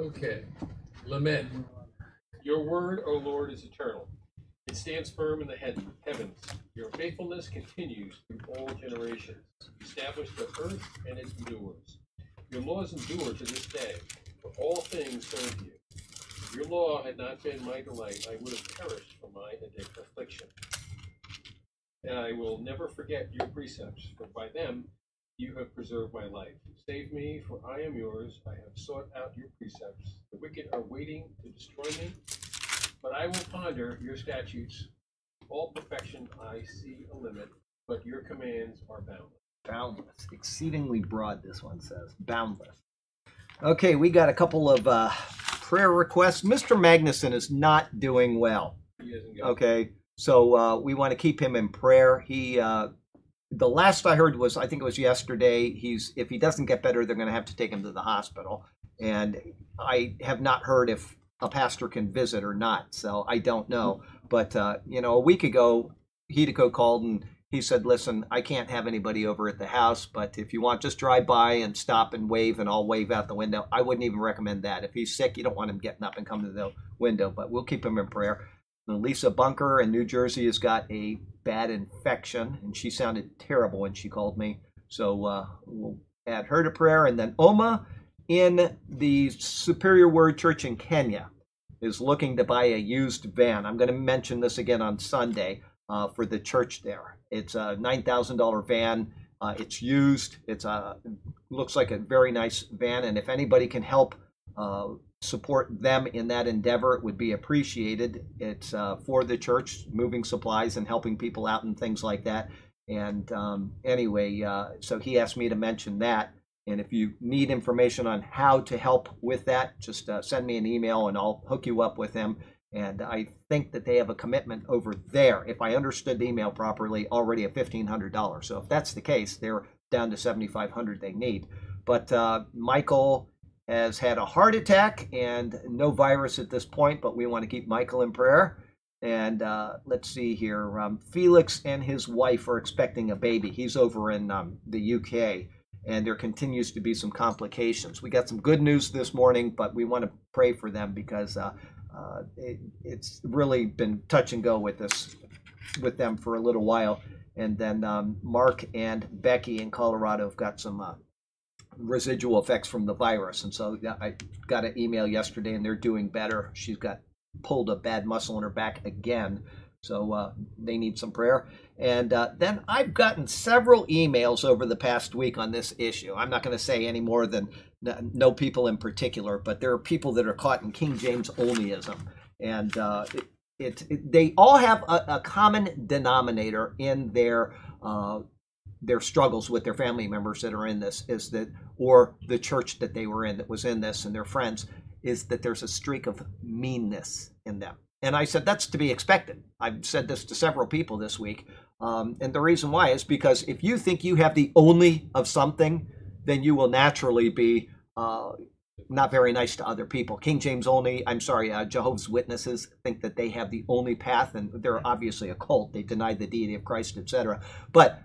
Okay. Lament. Your word, O Lord, is eternal. It stands firm in the heavens. Your faithfulness continues through all generations. Establish the earth and it endures. Your laws endure to this day, for all things serve you. If your law had not been my delight, I would have perished from my affliction. And I will never forget your precepts, for by them you have preserved my life. Save me, for I am yours. I have sought out your precepts. The wicked are waiting to destroy me, but I will ponder your statutes. All perfection I see a limit, but your commands are boundless. Boundless. Exceedingly broad, this one says. Boundless. Okay, we got a couple of prayer requests. Mr. Magnuson is not doing well. He isn't. Okay, so we want to keep him in prayer. He, the last I heard was, I think it was yesterday, if he doesn't get better, they're going to have to take him to the hospital. And I have not heard if a pastor can visit or not, so I don't know. But, you know, a week ago, Hedico called and he said, listen, I can't have anybody over at the house, but if you want, just drive by and stop and wave, and I'll wave out the window. I wouldn't even recommend that. If he's sick, you don't want him getting up and coming to the window, but we'll keep him in prayer. And Lisa Bunker in New Jersey has got a bad infection, and she sounded terrible when she called me, so we'll add her to prayer. And then Oma in the Superior Word Church in Kenya is looking to buy a used van. I'm going to mention this again on Sunday for the church there. It's a $9,000 van. It's used. It's looks like a very nice van, and if anybody can help support them in that endeavor, it would be appreciated. It's for the church, moving supplies and helping people out and things like that. And anyway, so he asked me to mention that. And if you need information on how to help with that, just send me an email and I'll hook you up with them. And I think that they have a commitment over there, if I understood the email properly, already at $1,500. So if that's the case, they're down to $7,500 they need. But Michael has had a heart attack and no virus at this point, but we want to keep Michael in prayer. And let's see here. Felix and his wife are expecting a baby. He's over in the UK, and there continues to be some complications. We got some good news this morning, but we want to pray for them because it's really been touch and go with them for a little while. And then Mark and Becky in Colorado have got some residual effects from the virus. And so I got an email yesterday, and they're doing better. She's got pulled a bad muscle in her back again, so they need some prayer. And then I've gotten several emails over the past week on this issue. I'm not going to say any more than no people in particular, but there are people that are caught in King James onlyism. And they all have a common denominator in their struggles with their family members that are in this, is that, or the church that they were in that was in this, and their friends, is that there's a streak of meanness in them. And I said, that's to be expected. I've said this to several people this week. And the reason why is because if you think you have the only of something, then you will naturally be not very nice to other people. King James only, Jehovah's Witnesses think that they have the only path, and they're obviously a cult. They deny the deity of Christ, etc. But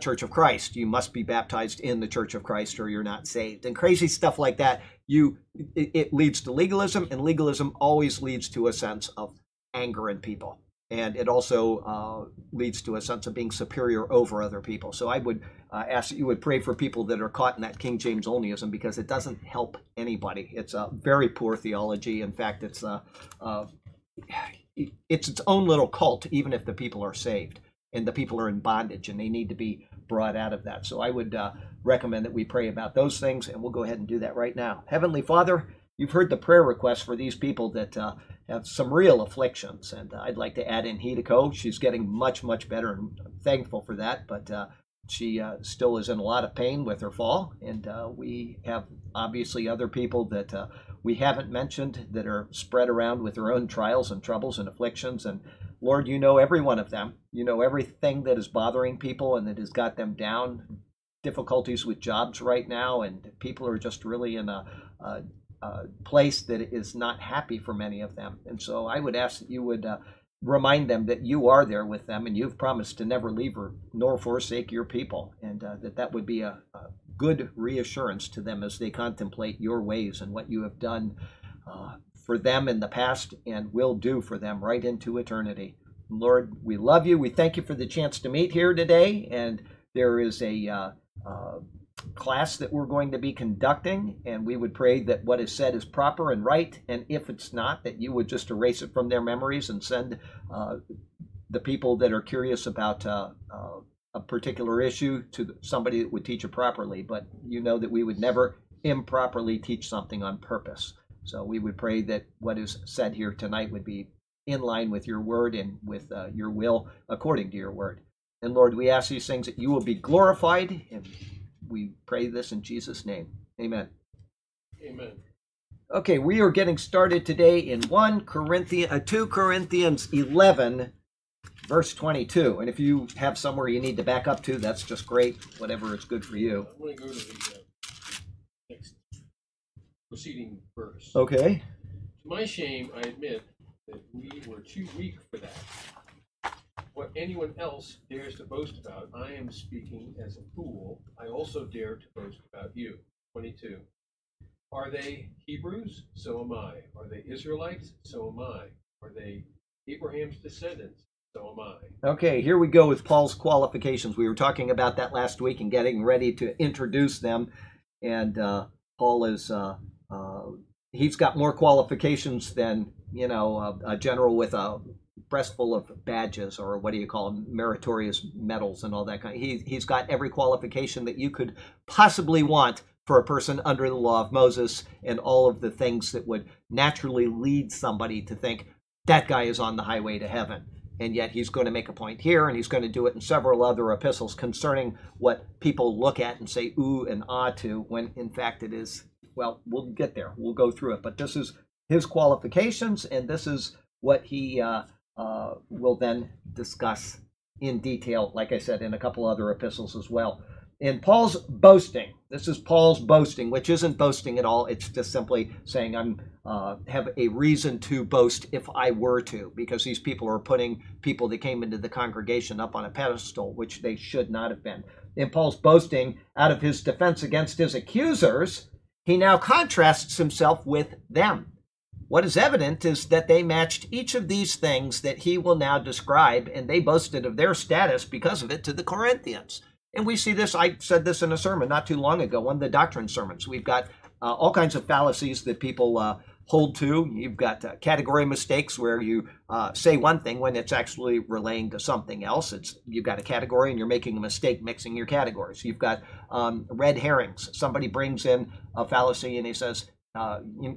Church of Christ, you must be baptized in the Church of Christ or you're not saved, and crazy stuff like that. It leads to legalism, and legalism always leads to a sense of anger in people, and it also leads to a sense of being superior over other people. So I would ask that you would pray for people that are caught in that King James onlyism, because it doesn't help anybody. It's a very poor theology. In fact, it's its own little cult, even if the people are saved. And the people are in bondage, and they need to be brought out of that. So I would recommend that we pray about those things, and we'll go ahead and do that right now. Heavenly Father, you've heard the prayer requests for these people that have some real afflictions, and I'd like to add in Hedico. She's getting much, much better, and I'm thankful for that, but she still is in a lot of pain with her fall, and we have obviously other people that we haven't mentioned that are spread around with their own trials and troubles and afflictions, and Lord, you know every one of them. You know everything that is bothering people and that has got them down, difficulties with jobs right now, and people are just really in a place that is not happy for many of them. And so I would ask that you would remind them that you are there with them, and you've promised to never leave nor forsake your people, and that would be a good reassurance to them as they contemplate your ways and what you have done for them in the past and will do for them right into eternity. Lord, we love you. We thank you for the chance to meet here today. And there is a class that we're going to be conducting, and we would pray that what is said is proper and right, and if it's not, that you would just erase it from their memories and send the people that are curious about a particular issue to somebody that would teach it properly. But you know that we would never improperly teach something on purpose. So we would pray that what is said here tonight would be in line with your word and with your will according to your word. And Lord, we ask these things that you will be glorified, and we pray this in Jesus' name. Amen. Amen. Okay, we are getting started today in 2 Corinthians 11, verse 22. And if you have somewhere you need to back up to, that's just great. Whatever is good for you. I'm going to go to the next preceding verse. Okay. To my shame, I admit that we were too weak for that. What anyone else dares to boast about, I am speaking as a fool. I also dare to boast about you. 22. Are they Hebrews? So am I. Are they Israelites? So am I. Are they Abraham's descendants? So am I. Okay, here we go with Paul's qualifications. We were talking about that last week and getting ready to introduce them. And Paul is, he's got more qualifications than, you know, a general with a breastful of badges, or what do you call them, meritorious medals and all that kind. He's got every qualification that you could possibly want for a person under the law of Moses, and all of the things that would naturally lead somebody to think that guy is on the highway to heaven. And yet he's going to make a point here, and he's going to do it in several other epistles concerning what people look at and say ooh and ah to, when in fact it is, well, we'll get there. We'll go through it. But this is his qualifications, and this is what he we'll then discuss in detail, like I said, in a couple other epistles as well. In Paul's boasting, this is Paul's boasting, which isn't boasting at all. It's just simply saying I'm have a reason to boast if I were to, because these people are putting people that came into the congregation up on a pedestal, which they should not have been. In Paul's boasting, out of his defense against his accusers, he now contrasts himself with them. What is evident is that they matched each of these things that he will now describe, and they boasted of their status because of it to the Corinthians. And we see this, I said this in a sermon not too long ago, one of the doctrine sermons. We've got all kinds of fallacies that people hold to. You've got category mistakes where you say one thing when it's actually relating to something else. You've got a category and you're making a mistake mixing your categories. You've got red herrings. Somebody brings in a fallacy and he says,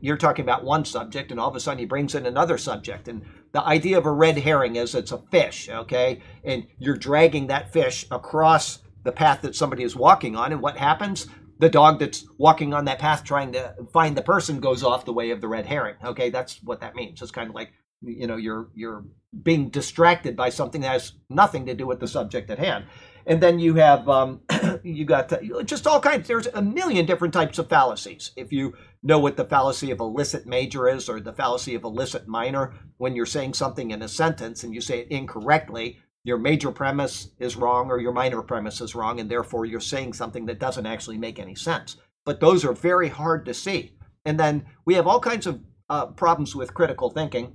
you're talking about one subject, and all of a sudden he brings in another subject. And the idea of a red herring is it's a fish, okay? And you're dragging that fish across the path that somebody is walking on. And what happens? The dog that's walking on that path trying to find the person goes off the way of the red herring, okay? That's what that means. It's kind of like, you know, you're being distracted by something that has nothing to do with the subject at hand. And then you have, you got just all kinds. There's a million different types of fallacies. If you know what the fallacy of illicit major is, or the fallacy of illicit minor, when you're saying something in a sentence and you say it incorrectly, your major premise is wrong or your minor premise is wrong, and therefore you're saying something that doesn't actually make any sense. But those are very hard to see. And then we have all kinds of problems with critical thinking.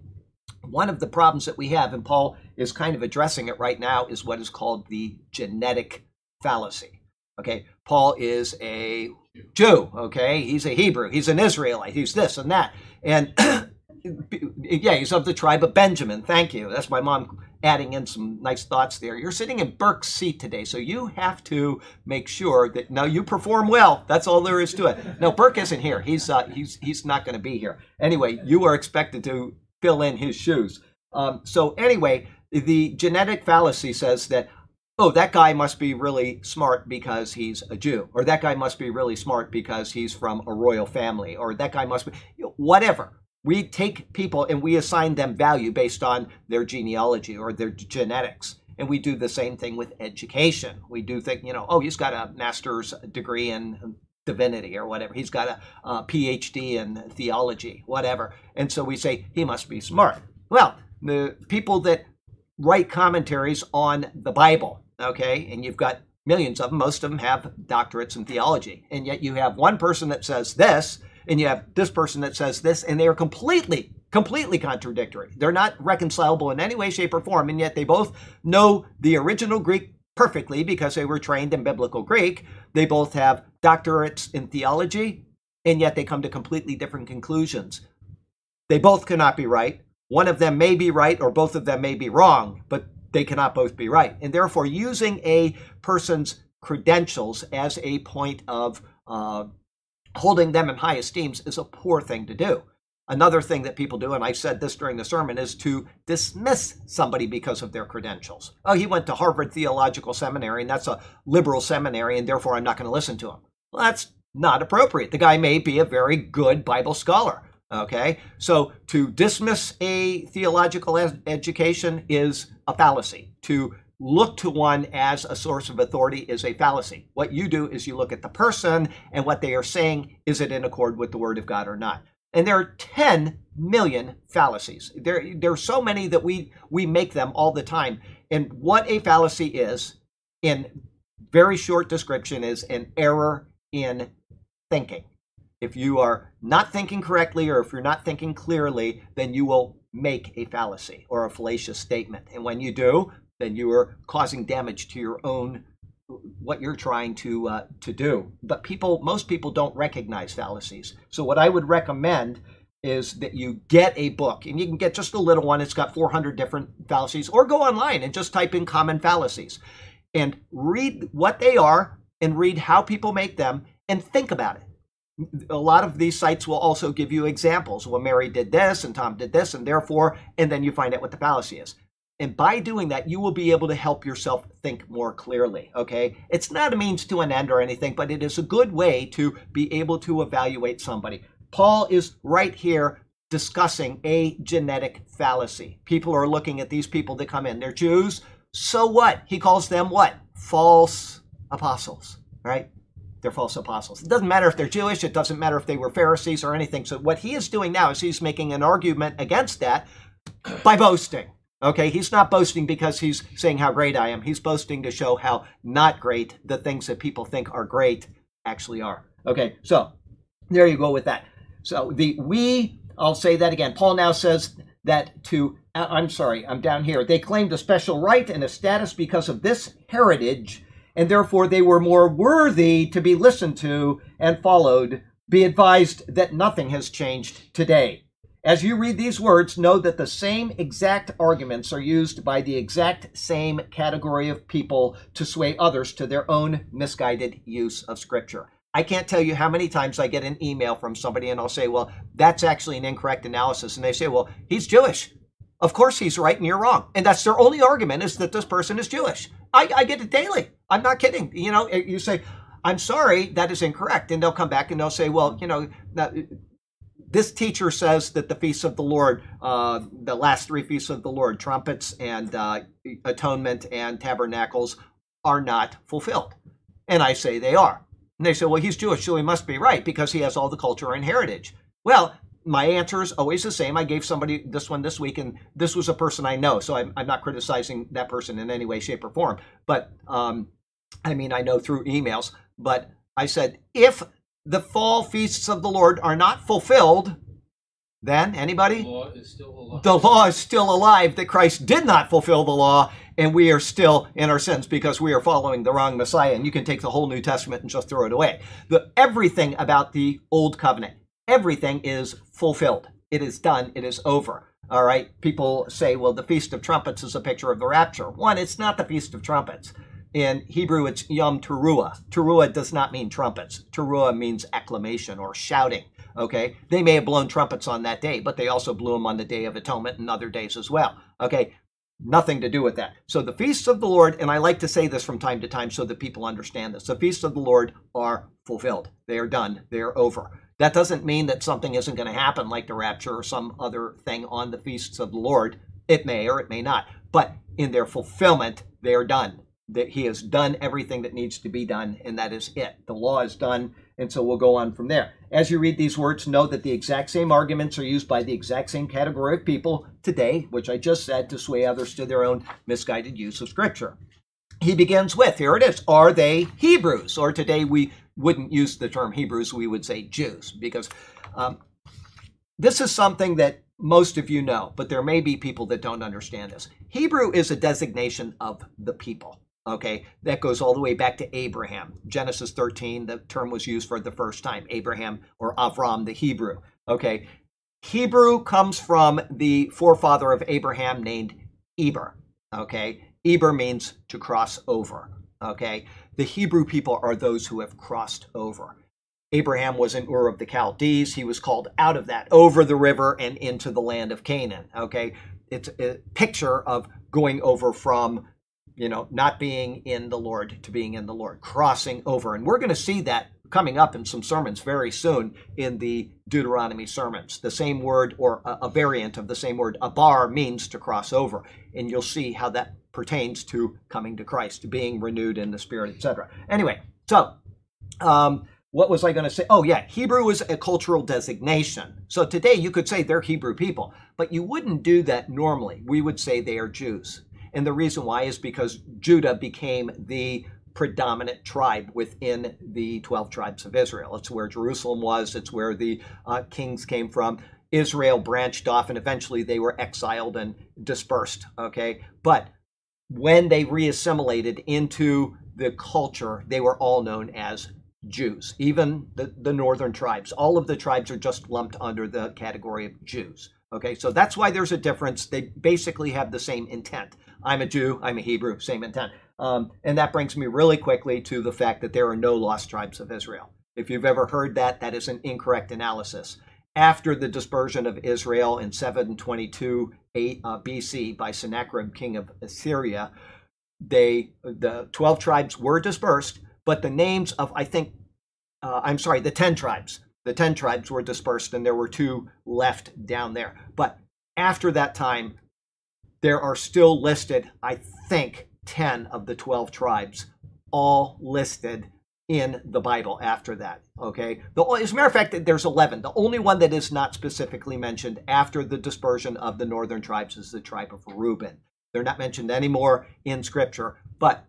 One of the problems that we have, and Paul is kind of addressing it right now, is what is called the genetic fallacy. Okay, Paul is a Jew, okay? He's a Hebrew, he's an Israelite, he's this and that. And yeah, he's of the tribe of Benjamin, thank you. That's my mom adding in some nice thoughts there. You're sitting in Burke's seat today, so you have to make sure that, no, you perform well. That's all there is to it. No, Burke isn't here. He's not going to be here. Anyway, you are expected to fill in his shoes. So anyway, the genetic fallacy says that, oh, that guy must be really smart because he's a Jew, or that guy must be really smart because he's from a royal family, or that guy must be, whatever. We take people and we assign them value based on their genealogy or their genetics. And we do the same thing with education. We do think, you know, oh, he's got a master's degree in divinity or whatever. He's got a PhD in theology, whatever. And so we say, he must be smart. Well, the people that write commentaries on the Bible, okay, and you've got millions of them, most of them have doctorates in theology. And yet you have one person that says this, and you have this person that says this, and they are completely contradictory. They're not reconcilable in any way, shape, or form, and yet they both know the original Greek perfectly because they were trained in biblical Greek. They both have doctorates in theology, and yet they come to completely different conclusions. They both cannot be right. One of them may be right, or both of them may be wrong, but they cannot both be right. And therefore, using a person's credentials as a point of holding them in high esteem is a poor thing to do. Another thing that people do, and I said this during the sermon, is to dismiss somebody because of their credentials. Oh, he went to Harvard Theological Seminary, and that's a liberal seminary, and therefore I'm not going to listen to him. Well, that's not appropriate. The guy may be a very good Bible scholar. Okay, so to dismiss a theological education is a fallacy. To look to one as a source of authority is a fallacy. What you do is you look at the person and what they are saying. Is it in accord with the Word of God or not? And there are 10 million fallacies. There are so many that we make them all the time. And what a fallacy is, in very short description, is an error in thinking. If you are not thinking correctly, or if you're not thinking clearly, then you will make a fallacy or a fallacious statement. And when you do, then you are causing damage to your own, what you're trying to do. But most people don't recognize fallacies. So what I would recommend is that you get a book, and you can get just a little one. It's got 400 different fallacies, or go online and just type in common fallacies and read what they are and read how people make them and think about it. A lot of these sites will also give you examples. Well, Mary did this, and Tom did this, and therefore, and then you find out what the fallacy is. And by doing that, you will be able to help yourself think more clearly, okay? It's not a means to an end or anything, but it is a good way to be able to evaluate somebody. Paul is right here discussing a genetic fallacy. People are looking at these people that come in. They're Jews. So what? He calls them what? False apostles, right? They're false apostles. It doesn't matter if they're Jewish. It doesn't matter if they were Pharisees or anything. So what he is doing now is he's making an argument against that by boasting. Okay, he's not boasting because he's saying how great I am. He's boasting to show how not great the things that people think are great actually are. Okay, so there you go with that. So I'll say that again. Paul now says that I'm down here. They claimed a special right and a status because of this heritage, and therefore they were more worthy to be listened to and followed. Be advised that nothing has changed today. As you read these words, know that the same exact arguments are used by the exact same category of people to sway others to their own misguided use of Scripture. I can't tell you how many times I get an email from somebody and I'll say, well, that's actually an incorrect analysis. And they say, well, he's Jewish. Of course he's right and you're wrong. And that's their only argument, is that this person is Jewish. I get it daily. I'm not kidding. You know, you say, I'm sorry, that is incorrect. And they'll come back and they'll say, well, you know, this teacher says that the feasts of the Lord, the last three feasts of the Lord, trumpets and atonement and tabernacles, are not fulfilled. And I say they are. And they say, well, he's Jewish, so he must be right because he has all the culture and heritage. Well, my answer is always the same. I gave somebody this one this week, and this was a person I know, so I'm not criticizing that person in any way, shape, or form. But, I know through emails. But I said, if the fall feasts of the Lord are not fulfilled, then, anybody? The law is still alive. The law is still alive, that Christ did not fulfill the law, and we are still in our sins because we are following the wrong Messiah. And you can take the whole New Testament and just throw it away. Everything about the Old Covenant. Everything is fulfilled. It is done. It is over. All right. People say, well, the Feast of Trumpets is a picture of the rapture. One, it's not the Feast of Trumpets. In Hebrew, it's Yom Teruah. Teruah does not mean trumpets. Teruah means acclamation or shouting. Okay. They may have blown trumpets on that day, but they also blew them on the Day of Atonement and other days as well. Okay. Nothing to do with that. So the feasts of the Lord, and I like to say this from time to time so that people understand this, the feasts of the Lord are fulfilled. They are done. They are over. That doesn't mean that something isn't going to happen, like the rapture or some other thing on the feasts of the Lord. It may or it may not. But in their fulfillment, they are done. That he has done everything that needs to be done, and that is it. The law is done, and so we'll go on from there. As you read these words, know that the exact same arguments are used by the exact same category of people today, which I just said, to sway others to their own misguided use of Scripture. he begins with, here it is, are they Hebrews? Or today we wouldn't use the term Hebrews, we would say Jews, because this is something that most of you know, but there may be people that don't understand this. Hebrew is a designation of the people, okay? That goes all the way back to Abraham. Genesis 13, the term was used for the first time, Abraham or Avram, the Hebrew, okay? Hebrew comes from the forefather of Abraham named Eber, okay? Eber means to cross over, okay? The Hebrew people are those who have crossed over. Abraham was in Ur of the Chaldees. He was called out of that, over the river and into the land of Canaan, okay? It's a picture of going over from, you know, not being in the Lord to being in the Lord, crossing over. And we're going to see that coming up in some sermons very soon in the Deuteronomy sermons. The same word, or a variant of the same word, abar, means to cross over. And you'll see how that pertains to coming to Christ, to being renewed in the Spirit, etc. Anyway, so what was I going to say? Oh, yeah, Hebrew is a cultural designation. So today you could say they're Hebrew people, but you wouldn't do that normally. We would say they are Jews. And the reason why is because Judah became the predominant tribe within the 12 tribes of Israel. It's where Jerusalem was. It's where the kings came from. Israel branched off, and eventually they were exiled and dispersed, okay? But when they reassimilated into the culture, they were all known as Jews, even the northern tribes. All of the tribes are just lumped under the category of Jews, okay? So that's why there's a difference. They basically have the same intent. I'm a Jew, I'm a Hebrew, same intent. And that brings me really quickly to the fact that there are no lost tribes of Israel. If you've ever heard that, that is an incorrect analysis. After the dispersion of Israel in 722 BC by Sennacherib, king of Assyria, the 12 tribes were dispersed, but the names of, the 10 tribes. The 10 tribes were dispersed, and there were two left down there. But after that time, there are still listed, 10 of the 12 tribes, all listed in the Bible after that, okay? As a matter of fact, there's 11. The only one that is not specifically mentioned after the dispersion of the northern tribes is the tribe of Reuben. They're not mentioned anymore in Scripture, but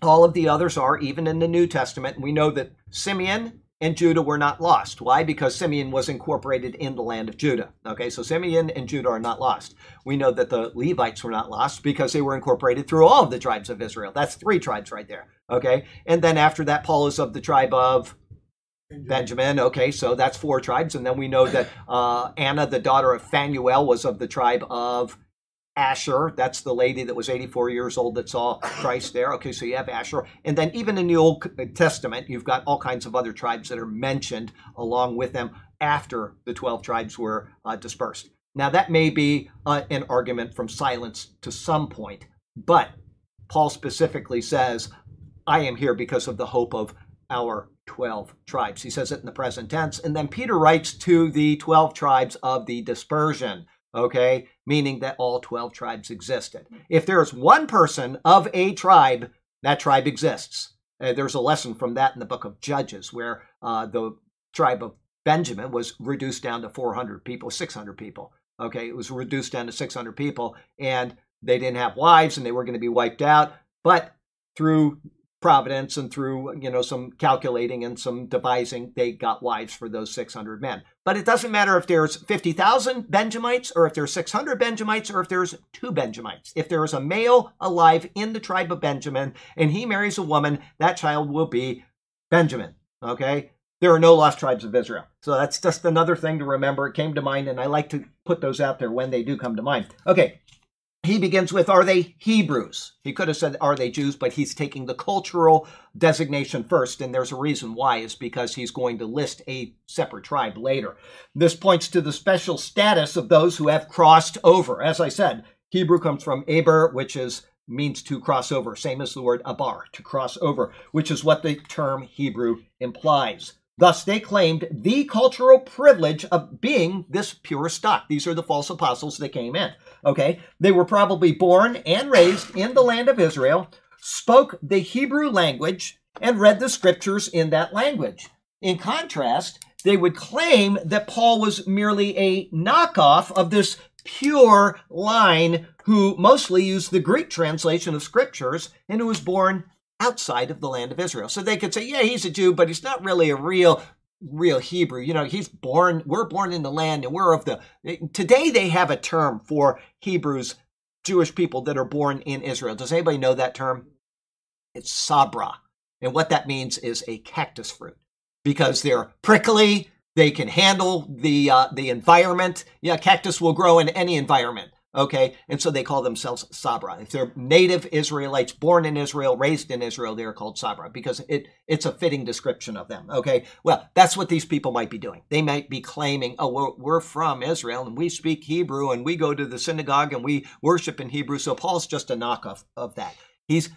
all of the others are, even in the New Testament. We know that Simeon and Judah were not lost. Why? Because Simeon was incorporated in the land of Judah. Okay, so Simeon and Judah are not lost. We know that the Levites were not lost because they were incorporated through all of the tribes of Israel. That's three tribes right there. Okay, and then after that, Paul is of the tribe of Benjamin. Okay, so that's four tribes. And then we know that Anna, the daughter of Phanuel, was of the tribe of Asher. That's the lady that was 84 years old that saw Christ there. Okay, so you have Asher. And then even in the Old Testament, you've got all kinds of other tribes that are mentioned along with them after the 12 tribes were dispersed. Now, that may be an argument from silence to some point, but Paul specifically says, I am here because of the hope of our 12 tribes. He says it in the present tense. And then Peter writes to the 12 tribes of the dispersion, okay, meaning that all 12 tribes existed. If there's one person of a tribe, that tribe exists. There's a lesson from that in the book of Judges, where the tribe of Benjamin was reduced down to 400 people, 600 people. Okay, it was reduced down to 600 people, and they didn't have wives, and they were going to be wiped out. But through providence and through, some calculating and some devising, they got wives for those 600 men. But it doesn't matter if there's 50,000 Benjamites or if there's 600 Benjamites or if there's two Benjamites. If there is a male alive in the tribe of Benjamin and he marries a woman, that child will be Benjamin, okay? There are no lost tribes of Israel. So that's just another thing to remember. It came to mind, and I like to put those out there when they do come to mind. Okay. He begins with, are they Hebrews? He could have said, are they Jews? But he's taking the cultural designation first, and there's a reason why. It's because he's going to list a separate tribe later. This points to the special status of those who have crossed over. As I said, Hebrew comes from Eber, which means to cross over, same as the word abar, to cross over, which is what the term Hebrew implies. Thus, they claimed the cultural privilege of being this pure stock. These are the false apostles that came in, okay? They were probably born and raised in the land of Israel, spoke the Hebrew language, and read the scriptures in that language. In contrast, they would claim that Paul was merely a knockoff of this pure line who mostly used the Greek translation of scriptures and who was born outside of the land of Israel. So they could say, yeah, he's a Jew, but he's not really a real Hebrew. You know, he's born, we're born in the land and we're of the, today they have a term for Hebrews, Jewish people that are born in Israel. Does anybody know that term? It's sabra. And what that means is a cactus fruit because they're prickly. They can handle the environment. Yeah, cactus will grow in any environment, okay? And so they call themselves sabra. If they're native Israelites, born in Israel, raised in Israel, they're called sabra because it's a fitting description of them, okay? Well, that's what these people might be doing. They might be claiming, oh, we're from Israel, and we speak Hebrew, and we go to the synagogue, and we worship in Hebrew. So Paul's just a knockoff of that. He's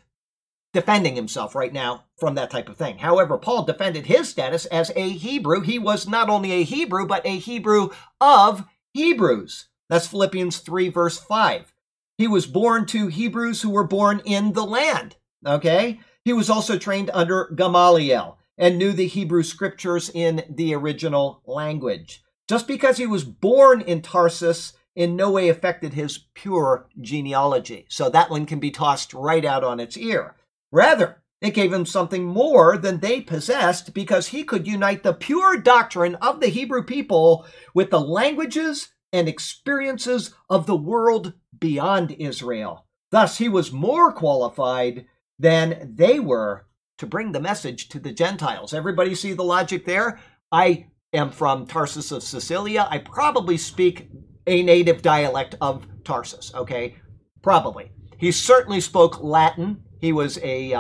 defending himself right now from that type of thing. However, Paul defended his status as a Hebrew. He was not only a Hebrew, but a Hebrew of Hebrews. That's Philippians 3, verse 5. He was born to Hebrews who were born in the land, okay? He was also trained under Gamaliel and knew the Hebrew scriptures in the original language. Just because he was born in Tarsus in no way affected his pure genealogy. So that one can be tossed right out on its ear. Rather, it gave him something more than they possessed because he could unite the pure doctrine of the Hebrew people with the languages and experiences of the world beyond Israel. Thus, he was more qualified than they were to bring the message to the Gentiles. Everybody see the logic there? I am from Tarsus of Cilicia. I probably speak a native dialect of Tarsus, okay? Probably. He certainly spoke Latin. He was a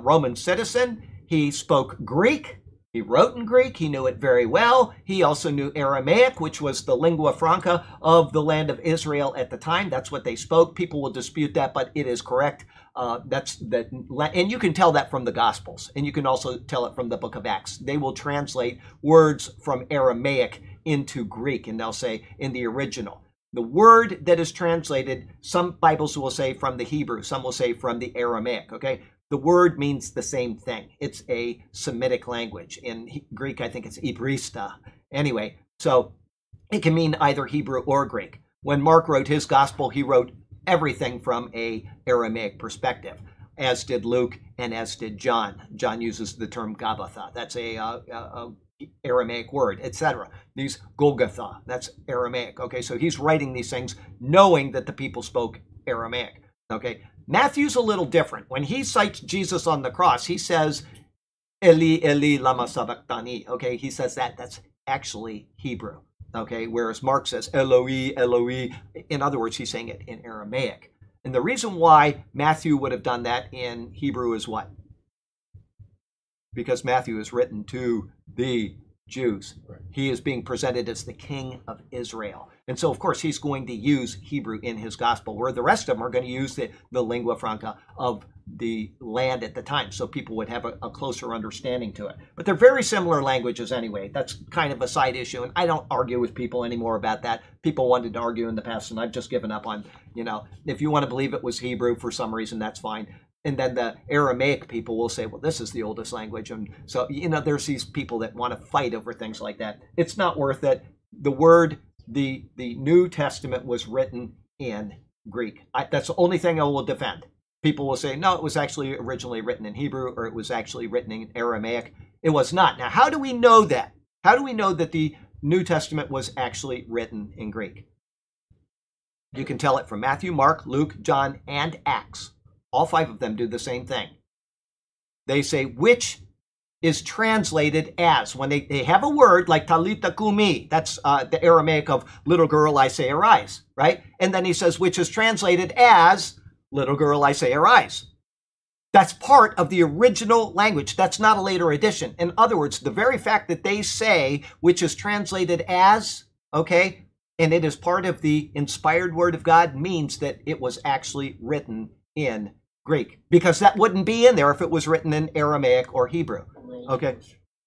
Roman citizen. He spoke Greek. He wrote in Greek. He knew it very well. He also knew Aramaic, which was the lingua franca of the land of Israel at the time. That's what they spoke. People will dispute that, but it is correct. And you can tell that from the Gospels, and you can also tell it from the book of Acts. They will translate words from Aramaic into Greek, and they'll say in the original. The word that is translated, some Bibles will say from the Hebrew, some will say from the Aramaic, okay? The word means the same thing. It's a Semitic language. In Greek, I think it's Ibrista. Anyway, so it can mean either Hebrew or Greek. When Mark wrote his gospel, he wrote everything from a Aramaic perspective, as did Luke and as did John. John uses the term Gabatha. That's a Aramaic word, etc. These Golgotha, that's Aramaic. Okay, so he's writing these things knowing that the people spoke Aramaic. Okay, Matthew's a little different. When he cites Jesus on the cross, he says, Eli, Eli, lama sabachthani. Okay, he says that. That's actually Hebrew. Okay, whereas Mark says, Eloi, Eloi. In other words, he's saying it in Aramaic. And the reason why Matthew would have done that in Hebrew is what? Because Matthew is written to the Jews. Right. He is being presented as the king of Israel. And so, of course, he's going to use Hebrew in his gospel, where the rest of them are going to use the lingua franca of the land at the time, so people would have a closer understanding to it. But they're very similar languages anyway. That's kind of a side issue, and I don't argue with people anymore about that. People wanted to argue in the past, and I've just given up on, you know, if you want to believe it was Hebrew for some reason, that's fine. And then the Aramaic people will say, well, this is the oldest language. And so, you know, there's these people that want to fight over things like that. It's not worth it. The word, the New Testament was written in Greek. That's the only thing I will defend. People will say, no, it was actually originally written in Hebrew, or it was actually written in Aramaic. It was not. Now, how do we know that? How do we know that the New Testament was actually written in Greek? You can tell it from Matthew, Mark, Luke, John, and Acts. All five of them do the same thing. They say, which is translated as. When they have a word like talitha kumi, that's the Aramaic of little girl, I say arise, right? And then he says, which is translated as little girl, I say arise. That's part of the original language. That's not a later addition. In other words, the very fact that they say, which is translated as, okay, and it is part of the inspired word of God means that it was actually written in Greek, because that wouldn't be in there if it was written in Aramaic or Hebrew, okay,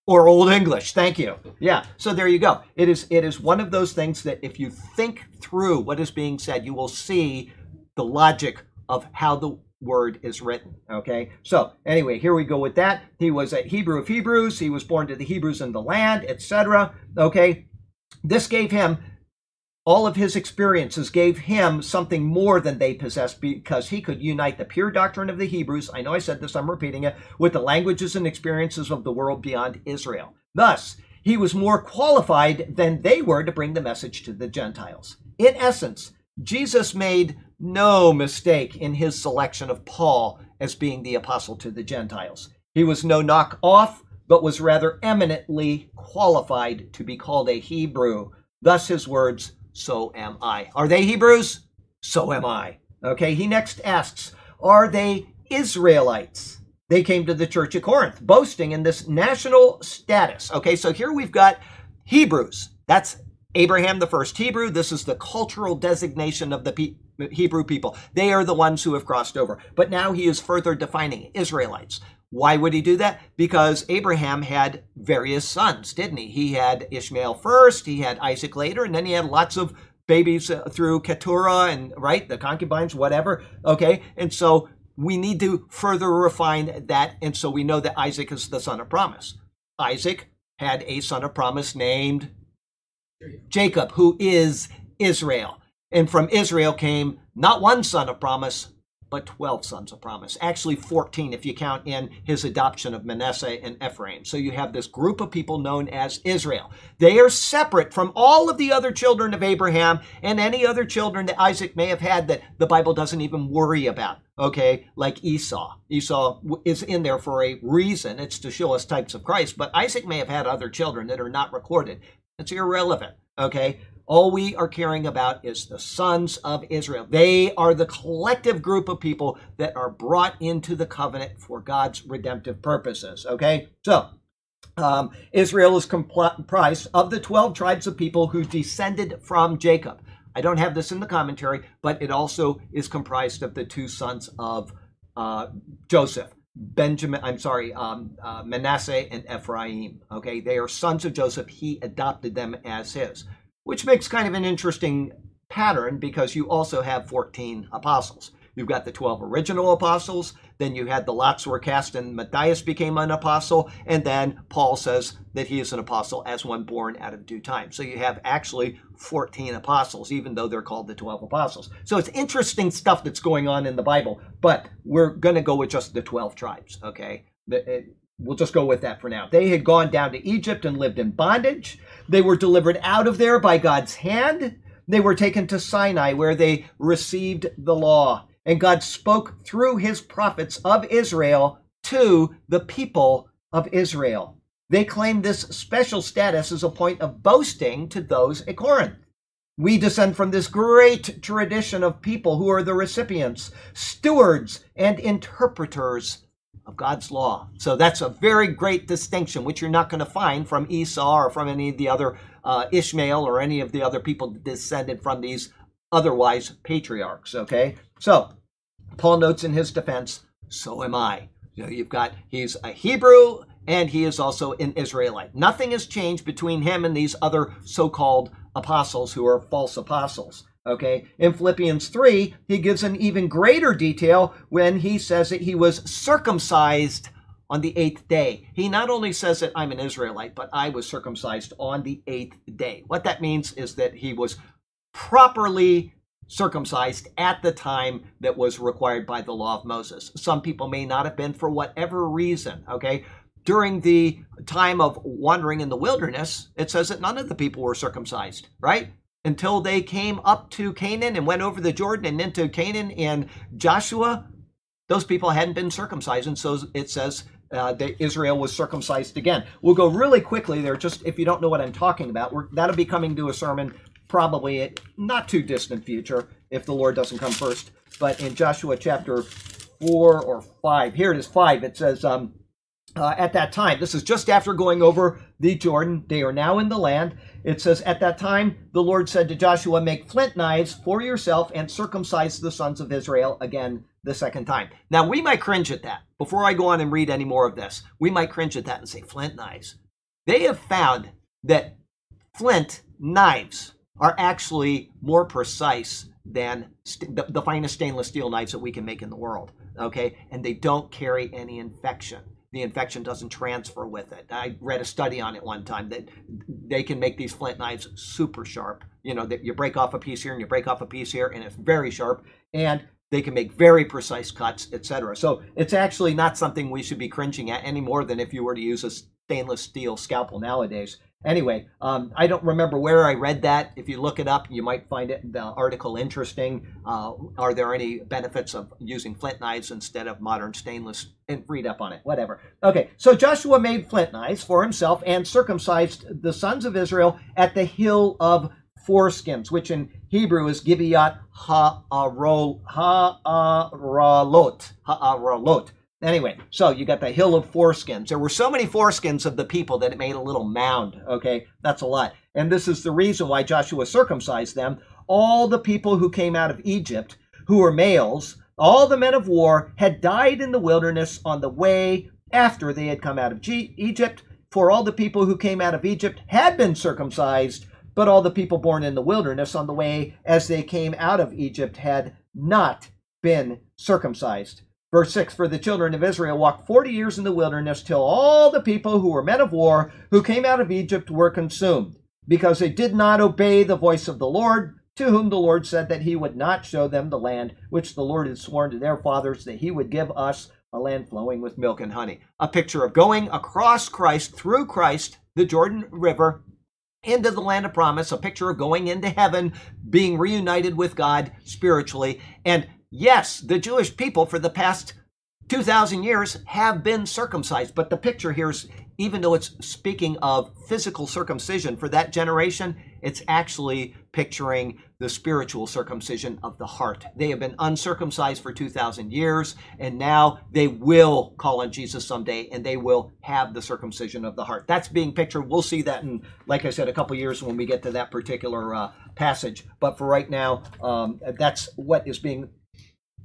or Old English. Thank you. Yeah. So there you go. It is one of those things that if you think through what is being said, you will see the logic of how the word is written. Okay. So anyway, here we go with that. He was a Hebrew of Hebrews. He was born to the Hebrews in the land, etc. Okay. This gave him All of his experiences gave him something more than they possessed, because he could unite the pure doctrine of the Hebrews, I know I said this, I'm repeating it, with the languages and experiences of the world beyond Israel. Thus, he was more qualified than they were to bring the message to the Gentiles. In essence, Jesus made no mistake in his selection of Paul as being the apostle to the Gentiles. He was no knockoff, but was rather eminently qualified to be called a Hebrew. Thus his words, "So am I." Are they Hebrews? So am I. Okay, he next asks, are they Israelites? They came to the church at Corinth, boasting in this national status. Okay, so here we've got Hebrews. That's Abraham, the first Hebrew. This is the cultural designation of the Hebrew people. They are the ones who have crossed over. But now he is further defining Israelites. Why would he do that? Because Abraham had various sons, didn't he? He had Ishmael first, he had Isaac later, and then he had lots of babies through Keturah and, right, the concubines, whatever, okay? And so we need to further refine that, and so we know that Isaac is the son of promise. Isaac had a son of promise named Jacob, who is Israel. And from Israel came not one son of promise, but 12 sons of promise, actually 14 if you count in his adoption of Manasseh and Ephraim. So you have this group of people known as Israel. They are separate from all of the other children of Abraham and any other children that Isaac may have had that the Bible doesn't even worry about, okay, like Esau. Esau is in there for a reason. It's to show us types of Christ, but Isaac may have had other children that are not recorded. It's irrelevant, okay? All we are caring about is the sons of Israel. They are the collective group of people that are brought into the covenant for God's redemptive purposes, okay? So, Israel is comprised of the 12 tribes of people who descended from Jacob. I don't have this in the commentary, but it also is comprised of the two sons of Joseph. Manasseh and Ephraim, okay? They are sons of Joseph. He adopted them as his, which makes kind of an interesting pattern because you also have 14 apostles. You've got the 12 original apostles, then you had the lots were cast and Matthias became an apostle, and then Paul says that he is an apostle as one born out of due time. So you have actually 14 apostles, even though they're called the 12 apostles. So it's interesting stuff that's going on in the Bible, but we're going to go with just the 12 tribes, okay? We'll just go with that for now. They had gone down to Egypt and lived in bondage. They were delivered out of there by God's hand. They were taken to Sinai where they received the law. And God spoke through his prophets of Israel to the people of Israel. They claimed this special status as a point of boasting to those at Corinth. We descend from this great tradition of people who are the recipients, stewards, and interpreters of God's law. So that's a very great distinction, which you're not going to find from Esau or from any of the other Ishmael or any of the other people descended from these otherwise patriarchs, okay? So Paul notes in his defense, so am I. You know, you've got, he's a Hebrew and he is also an Israelite. Nothing has changed between him and these other so-called apostles who are false apostles. Okay, in Philippians 3, he gives an even greater detail when he says that he was circumcised on the 8th day. He not only says that I'm an Israelite, but I was circumcised on the 8th day. What that means is that he was properly circumcised at the time that was required by the law of Moses. Some people may not have been for whatever reason, okay? During the time of wandering in the wilderness, it says that none of the people were circumcised, right? Until they came up to Canaan and went over the Jordan and into Canaan and Joshua, those people hadn't been circumcised. And so it says that Israel was circumcised again. We'll go really quickly there, just if you don't know what I'm talking about. That'll be coming to a sermon probably in not too distant future if the Lord doesn't come first. But in Joshua chapter 4 or 5, here it is 5, it says, at that time, this is just after going over the Jordan, they are now in the land. It says, at that time, the Lord said to Joshua, make flint knives for yourself and circumcise the sons of Israel again the second time. Now, we might cringe at that. Before I go on and read any more of this, we might cringe at that and say, flint knives. They have found that flint knives are actually more precise than the finest stainless steel knives that we can make in the world, okay? And they don't carry any infection. the infection doesn't transfer with it. I read a study on it one time that they can make these flint knives super sharp. You know, that you break off a piece here and you break off a piece here, and it's very sharp, and they can make very precise cuts, etc. So it's actually not something we should be cringing at any more than if you were to use a stainless steel scalpel nowadays. Anyway, I don't remember where I read that. If you look it up, you might find it, the article, interesting. Are there any benefits of using flint knives instead of modern stainless? And read up on it, whatever. Okay, so Joshua made flint knives for himself and circumcised the sons of Israel at the hill of foreskins, which in Hebrew is Gibeat Ha'aralot. Anyway, so you got the hill of foreskins. There were so many foreskins of the people that it made a little mound, okay? That's a lot. And this is the reason why Joshua circumcised them. All the people who came out of Egypt, who were males, all the men of war, had died in the wilderness on the way after they had come out of Egypt. For all the people who came out of Egypt had been circumcised, but all the people born in the wilderness on the way as they came out of Egypt had not been circumcised. Verse 6, for the children of Israel walked 40 years in the wilderness till all the people who were men of war who came out of Egypt were consumed, because they did not obey the voice of the Lord, to whom the Lord said that he would not show them the land which the Lord had sworn to their fathers that he would give us, a land flowing with milk and honey. A picture of going across Christ, through Christ, the Jordan River, into the land of promise, a picture of going into heaven, being reunited with God spiritually. And yes, the Jewish people for the past 2,000 years have been circumcised, but the picture here is, even though it's speaking of physical circumcision for that generation, it's actually picturing the spiritual circumcision of the heart. They have been uncircumcised for 2,000 years, and now they will call on Jesus someday, and they will have the circumcision of the heart. That's being pictured. We'll see that in, like I said, a couple years when we get to that particular passage. But for right now, that's what is being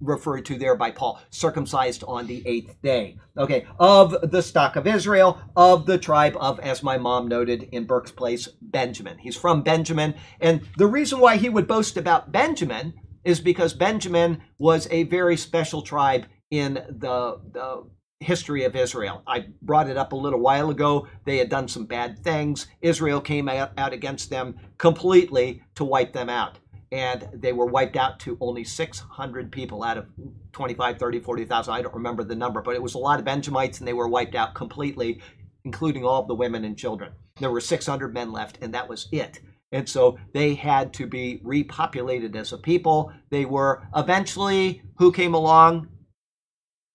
referred to there by Paul, circumcised on the 8th day. Okay, of the stock of Israel, of the tribe of, as my mom noted in Burke's Place, Benjamin. He's from Benjamin, and the reason why he would boast about Benjamin is because Benjamin was a very special tribe in the history of Israel. I brought it up a little while ago. They had done some bad things. Israel came out against them completely to wipe them out. And they were wiped out to only 600 people out of 25, 30, 40,000. I don't remember the number, but it was a lot of Benjamites, and they were wiped out completely, including all of the women and children. There were 600 men left, and that was it. And so they had to be repopulated as a people. They were eventually, who came along?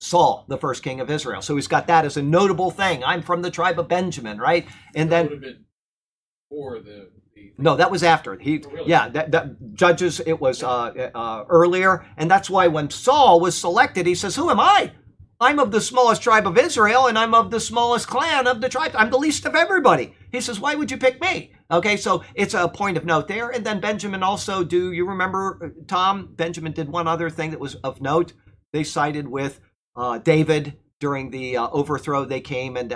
Saul, the first king of Israel. So he's got that as a notable thing. I'm from the tribe of Benjamin, right? And that then would have been for the... No, that was after. Judges, it was earlier. And that's why when Saul was selected, he says, who am I? I'm of the smallest tribe of Israel, and I'm of the smallest clan of the tribe. I'm the least of everybody. He says, why would you pick me? Okay, so it's a point of note there. And then Benjamin also, do you remember, Tom? Benjamin did one other thing that was of note. They sided with David. During the overthrow, they came, and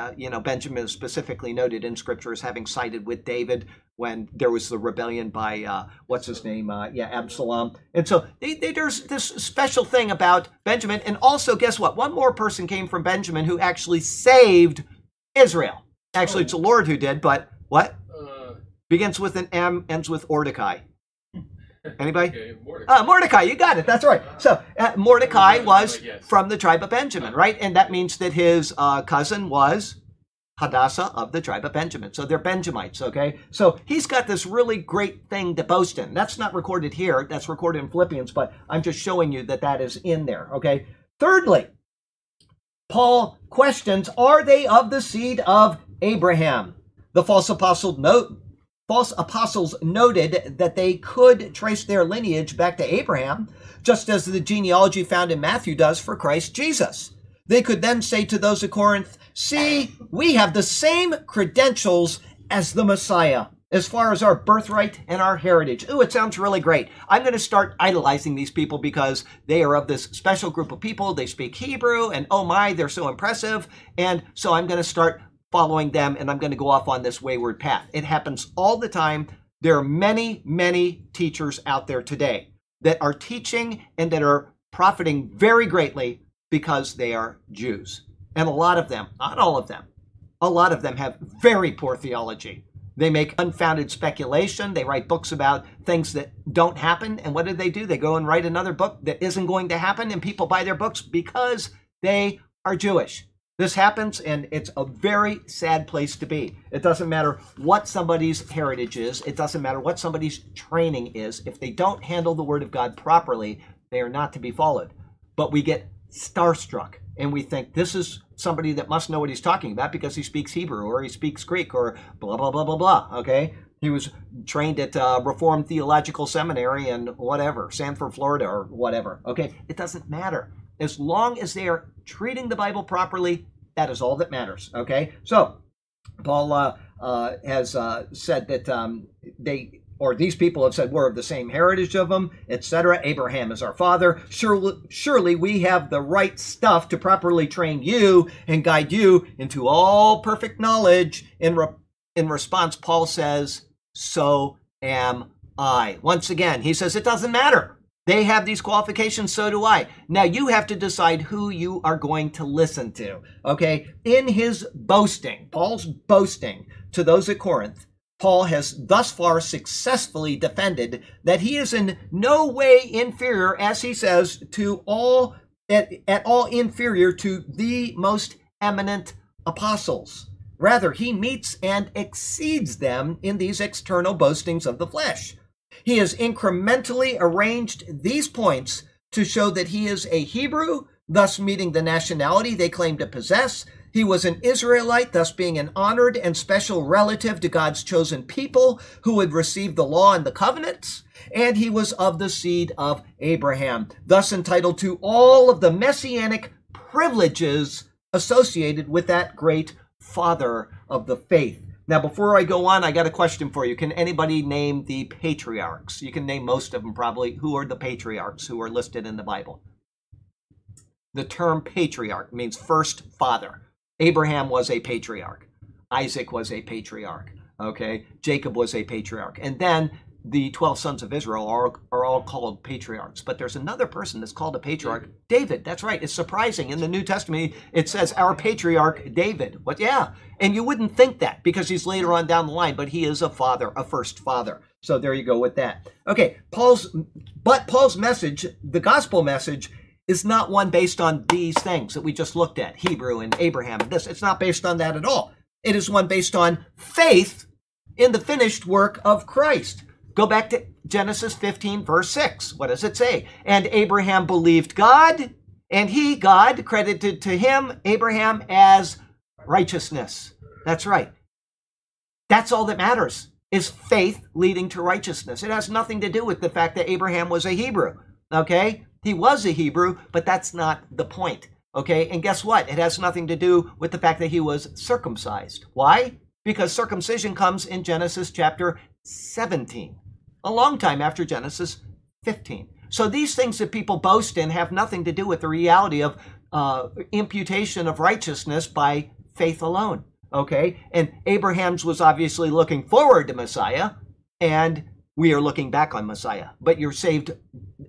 Benjamin is specifically noted in Scripture as having sided with David when there was the rebellion by Absalom. And so there's this special thing about Benjamin. And also, guess what? One more person came from Benjamin who actually saved Israel. Actually, it's the Lord who did. But what begins with an M, ends with Mordecai. Anybody? Okay, Mordecai, you got it. That's right. So Mordecai was from the tribe of Benjamin, right? And that means that his cousin was Hadassah of the tribe of Benjamin. So they're Benjamites, okay? So he's got this really great thing to boast in. That's not recorded here. That's recorded in Philippians, but I'm just showing you that that is in there, okay? Thirdly, Paul questions, are they of the seed of Abraham? The false apostles noted that they could trace their lineage back to Abraham, just as the genealogy found in Matthew does for Christ Jesus. They could then say to those of Corinth, see, we have the same credentials as the Messiah, as far as our birthright and our heritage. Ooh, it sounds really great. I'm going to start idolizing these people because they are of this special group of people. They speak Hebrew, and oh my, they're so impressive. And so I'm going to start following them, and I'm going to go off on this wayward path. It happens all the time. There are many, many teachers out there today that are teaching and that are profiting very greatly because they are Jews. And a lot of them, not all of them, a lot of them have very poor theology. They make unfounded speculation. They write books about things that don't happen. And what do? They go and write another book that isn't going to happen, and people buy their books because they are Jewish. This happens, and it's a very sad place to be. It doesn't matter what somebody's heritage is. It doesn't matter what somebody's training is. If they don't handle the Word of God properly, they are not to be followed. But we get starstruck, and we think this is somebody that must know what he's talking about because he speaks Hebrew or he speaks Greek or blah, blah, blah, blah, blah, okay? He was trained at Reformed Theological Seminary and whatever, Sanford, Florida or whatever, okay? It doesn't matter. As long as they are treating the Bible properly, that is all that matters, okay? So Paul has said that these people have said, we're of the same heritage of them, etc. Abraham is our father. Surely we have the right stuff to properly train you and guide you into all perfect knowledge. In response, Paul says, so am I. Once again, he says, it doesn't matter. They have these qualifications, so do I. Now you have to decide who you are going to listen to, okay? In his boasting, Paul's boasting to those at Corinth, Paul has thus far successfully defended that he is in no way inferior, as he says, to all, at all inferior to the most eminent apostles. Rather, he meets and exceeds them in these external boastings of the flesh. He has incrementally arranged these points to show that he is a Hebrew, thus meeting the nationality they claim to possess. He was an Israelite, thus being an honored and special relative to God's chosen people who had received the law and the covenants. And he was of the seed of Abraham, thus entitled to all of the messianic privileges associated with that great father of the faith. Now, before I go on, I got a question for you. Can anybody name the patriarchs? You can name most of them probably. Who are the patriarchs who are listed in the Bible? The term patriarch means first father. Abraham was a patriarch. Isaac was a patriarch, okay? Jacob was a patriarch. And then the 12 sons of Israel are all called patriarchs. But there's another person that's called a patriarch, David. That's right. It's surprising. In the New Testament, it says our patriarch, David. What? Yeah. And you wouldn't think that because he's later on down the line, but he is a father, a first father. So there you go with that. Okay, Paul's message, the gospel message, is not one based on these things that we just looked at, Hebrew and Abraham and this. It's not based on that at all. It is one based on faith in the finished work of Christ. Go back to Genesis 15, verse 6. What does it say? And Abraham believed God, and he, God, credited to him, Abraham, as righteousness. That's right. That's all that matters, is faith leading to righteousness. It has nothing to do with the fact that Abraham was a Hebrew, okay? He was a Hebrew, but that's not the point, okay? And guess what? It has nothing to do with the fact that he was circumcised. Why? Because circumcision comes in Genesis chapter 17, a long time after Genesis 15. So these things that people boast in have nothing to do with the reality of imputation of righteousness by faith alone, okay? And Abraham's was obviously looking forward to Messiah, and we are looking back on Messiah, but you're saved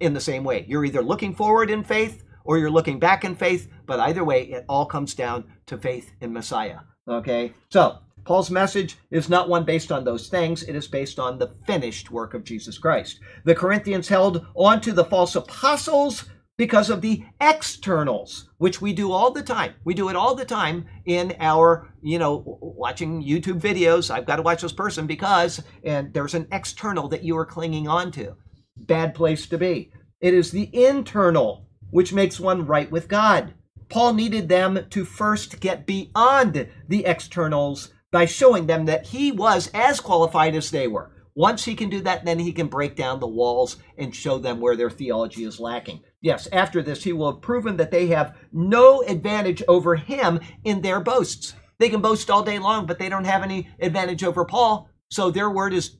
in the same way. You're either looking forward in faith or you're looking back in faith, but either way, it all comes down to faith in Messiah, okay? So Paul's message is not one based on those things. It is based on the finished work of Jesus Christ. The Corinthians held on to the false apostles because of the externals, which we do all the time. We do it all the time in our, watching YouTube videos. I've got to watch this person because, and there's an external that you are clinging on to. Bad place to be. It is the internal, which makes one right with God. Paul needed them to first get beyond the externals by showing them that he was as qualified as they were. Once he can do that, then he can break down the walls and show them where their theology is lacking. Yes, after this, he will have proven that they have no advantage over him in their boasts. They can boast all day long, but they don't have any advantage over Paul. So their word is,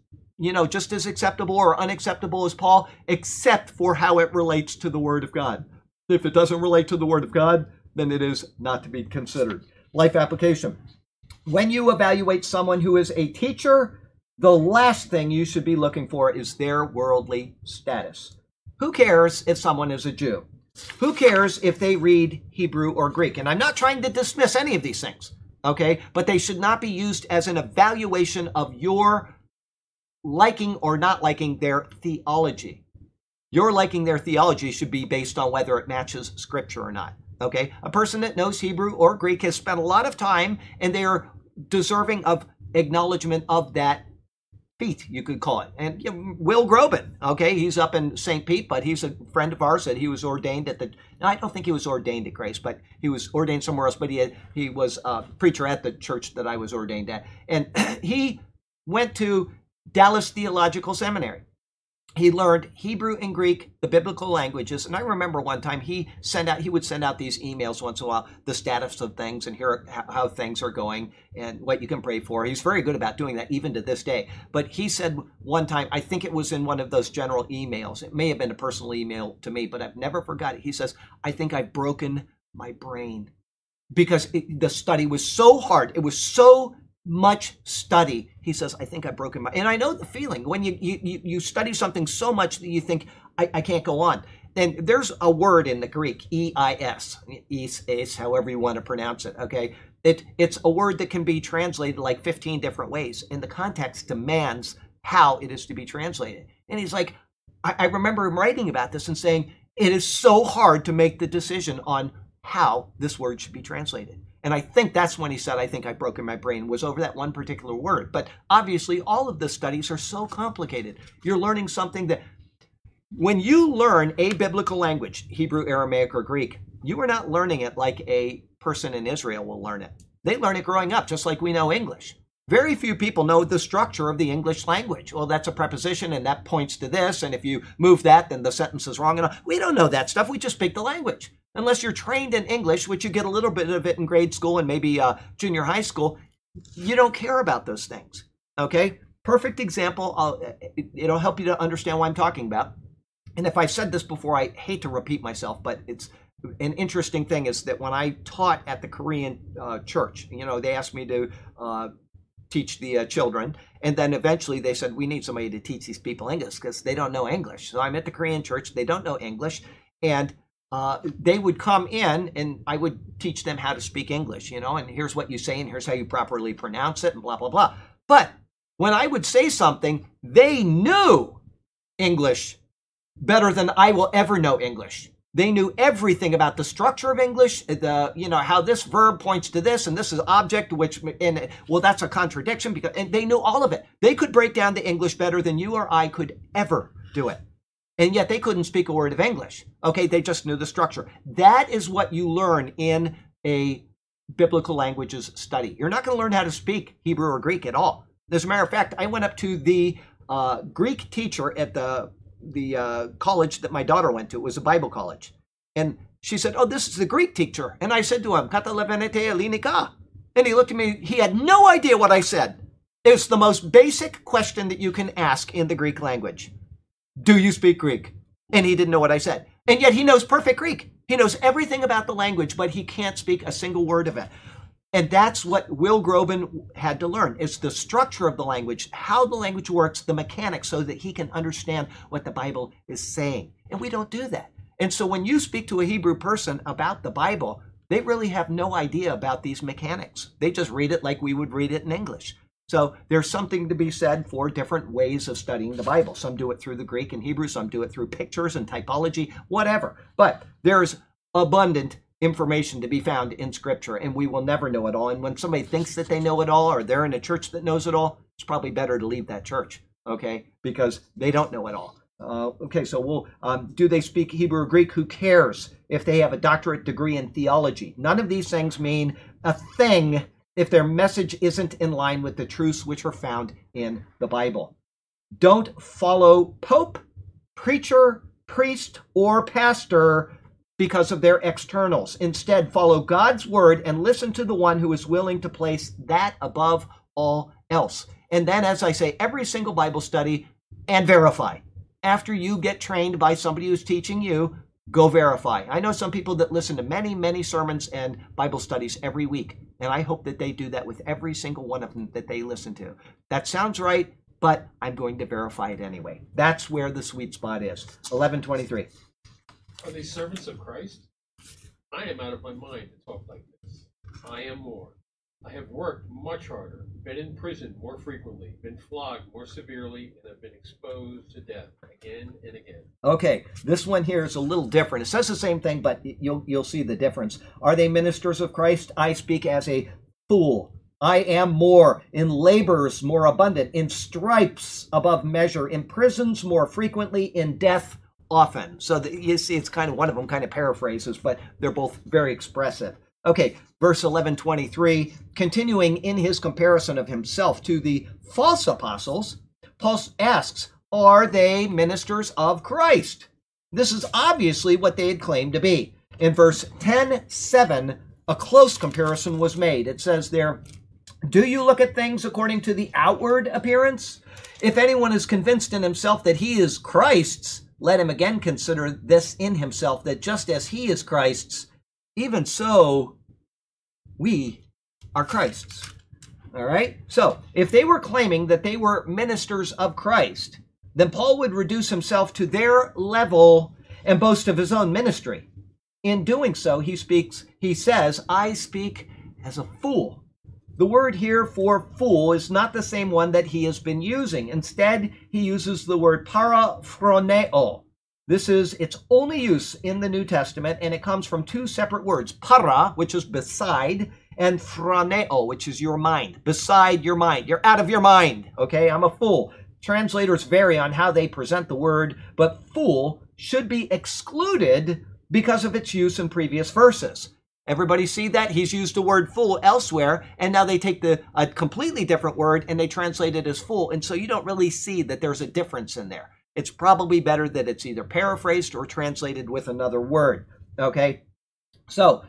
just as acceptable or unacceptable as Paul, except for how it relates to the Word of God. If it doesn't relate to the Word of God, then it is not to be considered. Life application. When you evaluate someone who is a teacher, the last thing you should be looking for is their worldly status. Who cares if someone is a Jew? Who cares if they read Hebrew or Greek? And I'm not trying to dismiss any of these things, okay? But they should not be used as an evaluation of your liking or not liking their theology. Your liking their theology should be based on whether it matches Scripture or not, okay? A person that knows Hebrew or Greek has spent a lot of time, and they are deserving of acknowledgement of that feat, you could call it. And Will Groban, okay, he's up in St. Pete, but he's a friend of ours, and he was ordained at the, no, I don't think he was ordained at Grace, but he was ordained somewhere else, but he was a preacher at the church that I was ordained at. And he went to Dallas Theological Seminary. He learned Hebrew and Greek, the biblical languages. And I remember one time he would send out these emails once in a while, the status of things and here how things are going and what you can pray for. He's very good about doing that even to this day. But he said one time, I think it was in one of those general emails. It may have been a personal email to me, but I've never forgot it. He says, I think I've broken my brain because the study was so hard. It was so much study. He says, I think I've broken my, and I know the feeling when you study something so much that you think, I can't go on. And there's a word in the Greek, EIS, however you want to pronounce it, okay? It's a word that can be translated like 15 different ways, and the context demands how it is to be translated. And he's like, I remember him writing about this and saying, it is so hard to make the decision on how this word should be translated. And I think that's when he said, I think I've broken my brain, was over that one particular word. But obviously, all of the studies are so complicated. You're learning something that, when you learn a biblical language, Hebrew, Aramaic, or Greek, you are not learning it like a person in Israel will learn it. They learn it growing up, just like we know English. Very few people know the structure of the English language. Well, that's a preposition, and that points to this, and if you move that, then the sentence is wrong. And we don't know that stuff. We just speak the language. Unless you're trained in English, which you get a little bit of it in grade school and maybe junior high school, you don't care about those things, okay? Perfect example. It'll help you to understand what I'm talking about. And if I've said this before, I hate to repeat myself, but it's an interesting thing is that when I taught at the Korean church, you know, they asked me to teach the children. And then eventually they said, we need somebody to teach these people English because they don't know English. So I'm at the Korean church. They don't know English. And they would come in and I would teach them how to speak English, you know, and here's what you say and here's how you properly pronounce it and blah, blah, blah. But when I would say something, they knew English better than I will ever know English. They knew everything about the structure of English, how this verb points to this and this is object, which, and well, that's a contradiction because, and they knew all of it. They could break down the English better than you or I could ever do it. And yet they couldn't speak a word of English. Okay, they just knew the structure. That is what you learn in a biblical languages study. You're not going to learn how to speak Hebrew or Greek at all. As a matter of fact, I went up to the Greek teacher at the college that my daughter went to. It was a Bible college. And she said, oh, this is the Greek teacher. And I said to him, Kata levenete elinika. And he looked at me. He had no idea what I said. It's the most basic question that you can ask in the Greek language. Do you speak Greek? And he didn't know what I said. And yet he knows perfect Greek. He knows everything about the language, but he can't speak a single word of it. And that's what Will Groban had to learn. It's the structure of the language, how the language works, the mechanics, so that he can understand what the Bible is saying. And we don't do that. And so when you speak to a Hebrew person about the Bible, they really have no idea about these mechanics. They just read it like we would read it in English. So there's something to be said for different ways of studying the Bible. Some do it through the Greek and Hebrew. Some do it through pictures and typology, whatever. But there's abundant information to be found in Scripture, and we will never know it all. And when somebody thinks that they know it all or they're in a church that knows it all, it's probably better to leave that church, okay, because they don't know it all. Do they speak Hebrew or Greek? Who cares if they have a doctorate degree in theology? None of these things mean a thing if their message isn't in line with the truths which are found in the Bible. Don't follow pope, preacher, priest, or pastor because of their externals. Instead, follow God's word and listen to the one who is willing to place that above all else. And then, as I say, every single Bible study, and verify. After you get trained by somebody who's teaching you, go verify. I know some people that listen to many, many sermons and Bible studies every week, and I hope that they do that with every single one of them that they listen to. That sounds right, but I'm going to verify it anyway. That's where the sweet spot is. 11:23. Are they servants of Christ? I am out of my mind to talk like this. I am more. I have worked much harder, been in prison more frequently, been flogged more severely, and have been exposed to death again and again. Okay, this one here is a little different. It says the same thing, but you'll see the difference. Are they ministers of Christ? I speak as a fool. I am more, in labors more abundant, in stripes above measure, in prisons more frequently, in death often. So you see, it's kind of, one of them kind of paraphrases, but they're both very expressive. Okay, verse 11:23, continuing in his comparison of himself to the false apostles, Paul asks, are they ministers of Christ? This is obviously what they had claimed to be. In verse 10:7, a close comparison was made. It says there, do you look at things according to the outward appearance? If anyone is convinced in himself that he is Christ's, let him again consider this in himself, that just as he is Christ's, even so, we are Christ's. All right? So, if they were claiming that they were ministers of Christ, then Paul would reduce himself to their level and boast of his own ministry. In doing so, he says, I speak as a fool. The word here for fool is not the same one that he has been using. Instead, he uses the word paraphroneo. This is its only use in the New Testament, and it comes from two separate words, para, which is beside, and phroneo, which is your mind, beside your mind. You're out of your mind, okay? I'm a fool. Translators vary on how they present the word, but fool should be excluded because of its use in previous verses. Everybody see that? He's used the word fool elsewhere, and now they take a completely different word, and they translate it as fool, and so you don't really see that there's a difference in there. It's probably better that it's either paraphrased or translated with another word, okay? So,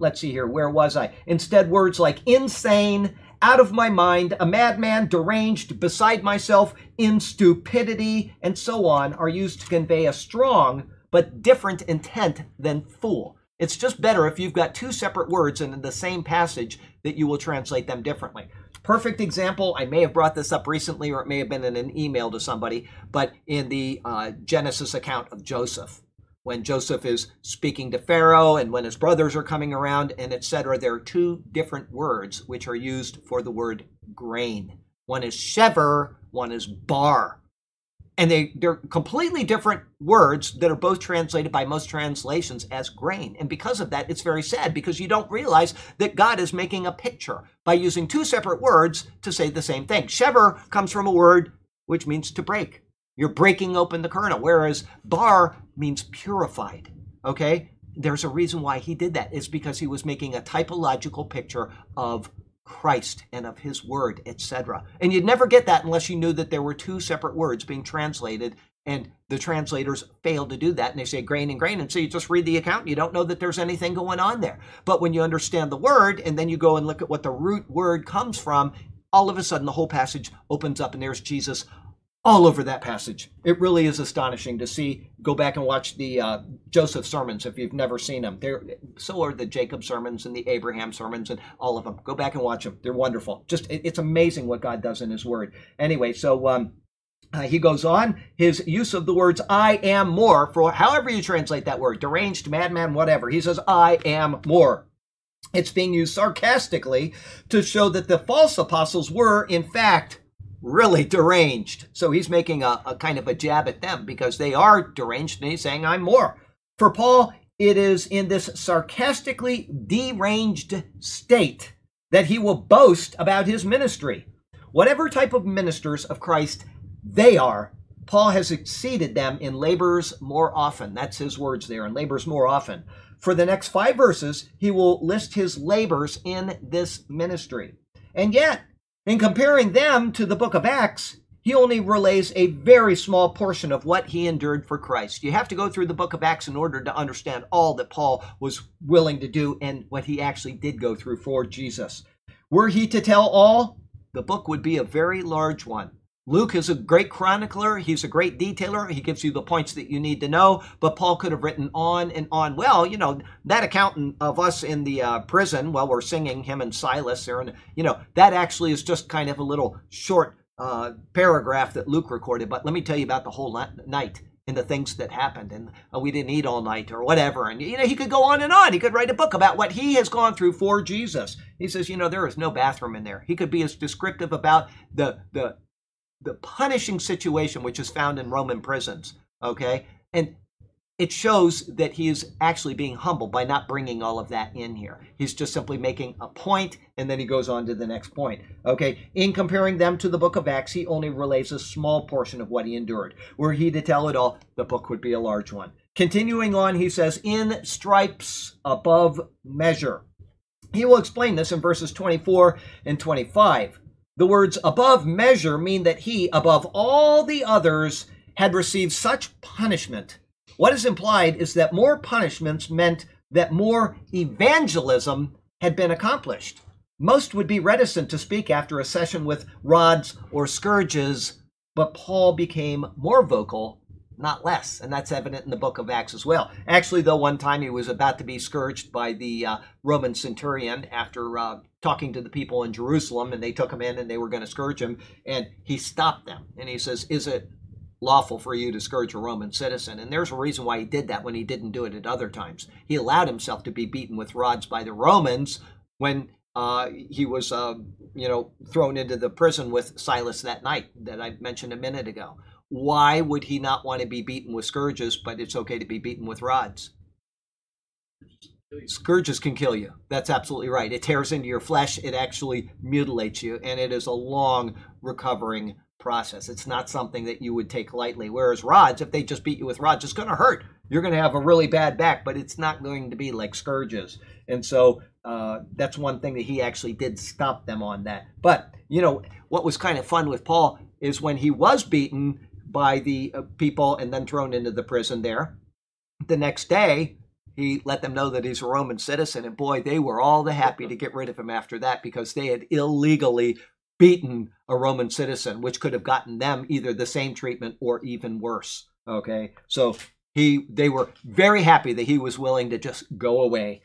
let's see here. Where was I? Instead, words like insane, out of my mind, a madman, deranged, beside myself, in stupidity, and so on are used to convey a strong but different intent than fool. It's just better if you've got two separate words and in the same passage that you will translate them differently. Perfect example, I may have brought this up recently, or it may have been in an email to somebody, but in the Genesis account of Joseph, when Joseph is speaking to Pharaoh and when his brothers are coming around and etc., there are two different words which are used for the word grain. One is shever, one is bar. And they're completely different words that are both translated by most translations as grain. And because of that, it's very sad because you don't realize that God is making a picture by using two separate words to say the same thing. Shever comes from a word which means to break. You're breaking open the kernel, whereas bar means purified, okay? There's a reason why he did that. It's because he was making a typological picture of Christ and of his word, etc. And you'd never get that unless you knew that there were two separate words being translated, and the translators fail to do that, and they say grain and grain, and so you just read the account and you don't know that there's anything going on there. But when you understand the word and then you go and look at what the root word comes from, all of a sudden the whole passage opens up and there's Jesus all over that passage. It really is astonishing to see. Go back and watch the Joseph sermons if you've never seen them. So are the Jacob sermons and the Abraham sermons and all of them. Go back and watch them. They're wonderful. Just, it's amazing what God does in his word. Anyway, so he goes on. His use of the words, I am more, for however you translate that word, deranged, madman, whatever. He says, I am more. It's being used sarcastically to show that the false apostles were, in fact, really deranged. So he's making a kind of a jab at them because they are deranged, and he's saying, I'm more. For Paul, it is in this sarcastically deranged state that he will boast about his ministry. Whatever type of ministers of Christ they are, Paul has exceeded them in labors more often. That's his words there, in labors more often. For the next 5 verses, he will list his labors in this ministry. And yet, in comparing them to the book of Acts, he only relays a very small portion of what he endured for Christ. You have to go through the book of Acts in order to understand all that Paul was willing to do and what he actually did go through for Jesus. Were he to tell all, the book would be a very large one. Luke is a great chronicler. He's a great detailer. He gives you the points that you need to know, but Paul could have written on and on. Well, you know, that account of us in the prison while we're singing him and Silas there, and, you know, that actually is just kind of a little short paragraph that Luke recorded, but let me tell you about the whole night. in the things that happened, and we didn't eat all night or whatever. And, you know, he could go on and on. He could write a book about what he has gone through for Jesus. He says, you know, there is no bathroom in there. He could be as descriptive about the punishing situation which is found in Roman prisons, okay? And it shows that he is actually being humble by not bringing all of that in here. He's just simply making a point, and then he goes on to the next point. Okay, in comparing them to the book of Acts, he only relays a small portion of what he endured. Were he to tell it all, the book would be a large one. Continuing on, he says, in stripes above measure. He will explain this in verses 24 and 25. The words above measure mean that he, above all the others, had received such punishment. What is implied is that more punishments meant that more evangelism had been accomplished. Most would be reticent to speak after a session with rods or scourges, but Paul became more vocal, not less, and that's evident in the book of Acts as well. Actually, though, one time he was about to be scourged by the Roman centurion after talking to the people in Jerusalem, and they took him in and they were going to scourge him, and he stopped them, and he says, "Is it lawful for you to scourge a Roman citizen?" And there's a reason why he did that when he didn't do it at other times. He allowed himself to be beaten with rods by the Romans when he was, thrown into the prison with Silas that night that I mentioned a minute ago. Why would he not want to be beaten with scourges, but it's okay to be beaten with rods? Scourges can kill you. That's absolutely right. It tears into your flesh. It actually mutilates you, and it is a long recovering process. It's not something that you would take lightly. Whereas rods, if they just beat you with rods, it's going to hurt. You're going to have a really bad back, but it's not going to be like scourges. And so that's one thing that he actually did stop them on that. But, you know, what was kind of fun with Paul is when he was beaten by the people and then thrown into the prison there, the next day, he let them know that he's a Roman citizen. And boy, they were all the happy to get rid of him after that, because they had illegally beaten a Roman citizen, which could have gotten them either the same treatment or even worse. Okay, so they were very happy that he was willing to just go away.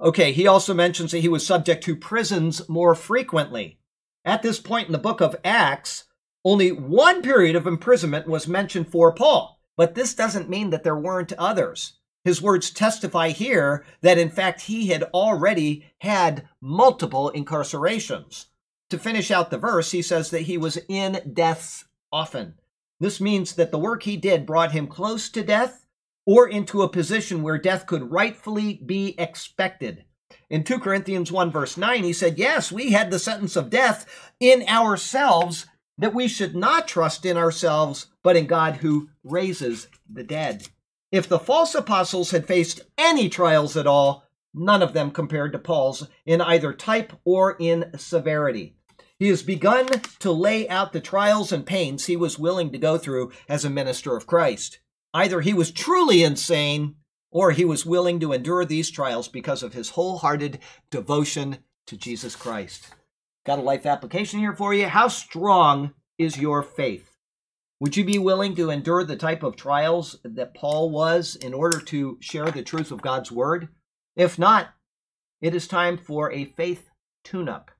Okay, he also mentions that he was subject to prisons more frequently. At this point in the book of Acts, only one period of imprisonment was mentioned for Paul, but this doesn't mean that there weren't others. His words testify here that, in fact, he had already had multiple incarcerations. To finish out the verse, he says that he was in deaths often. This means that the work he did brought him close to death or into a position where death could rightfully be expected. In 2 Corinthians 1 verse 9, he said, "Yes, we had the sentence of death in ourselves, that we should not trust in ourselves, but in God who raises the dead." If the false apostles had faced any trials at all, none of them compared to Paul's in either type or in severity. He has begun to lay out the trials and pains he was willing to go through as a minister of Christ. Either he was truly insane, or he was willing to endure these trials because of his wholehearted devotion to Jesus Christ. Got a life application here for you. How strong is your faith? Would you be willing to endure the type of trials that Paul was in order to share the truth of God's word? If not, it is time for a faith tune-up.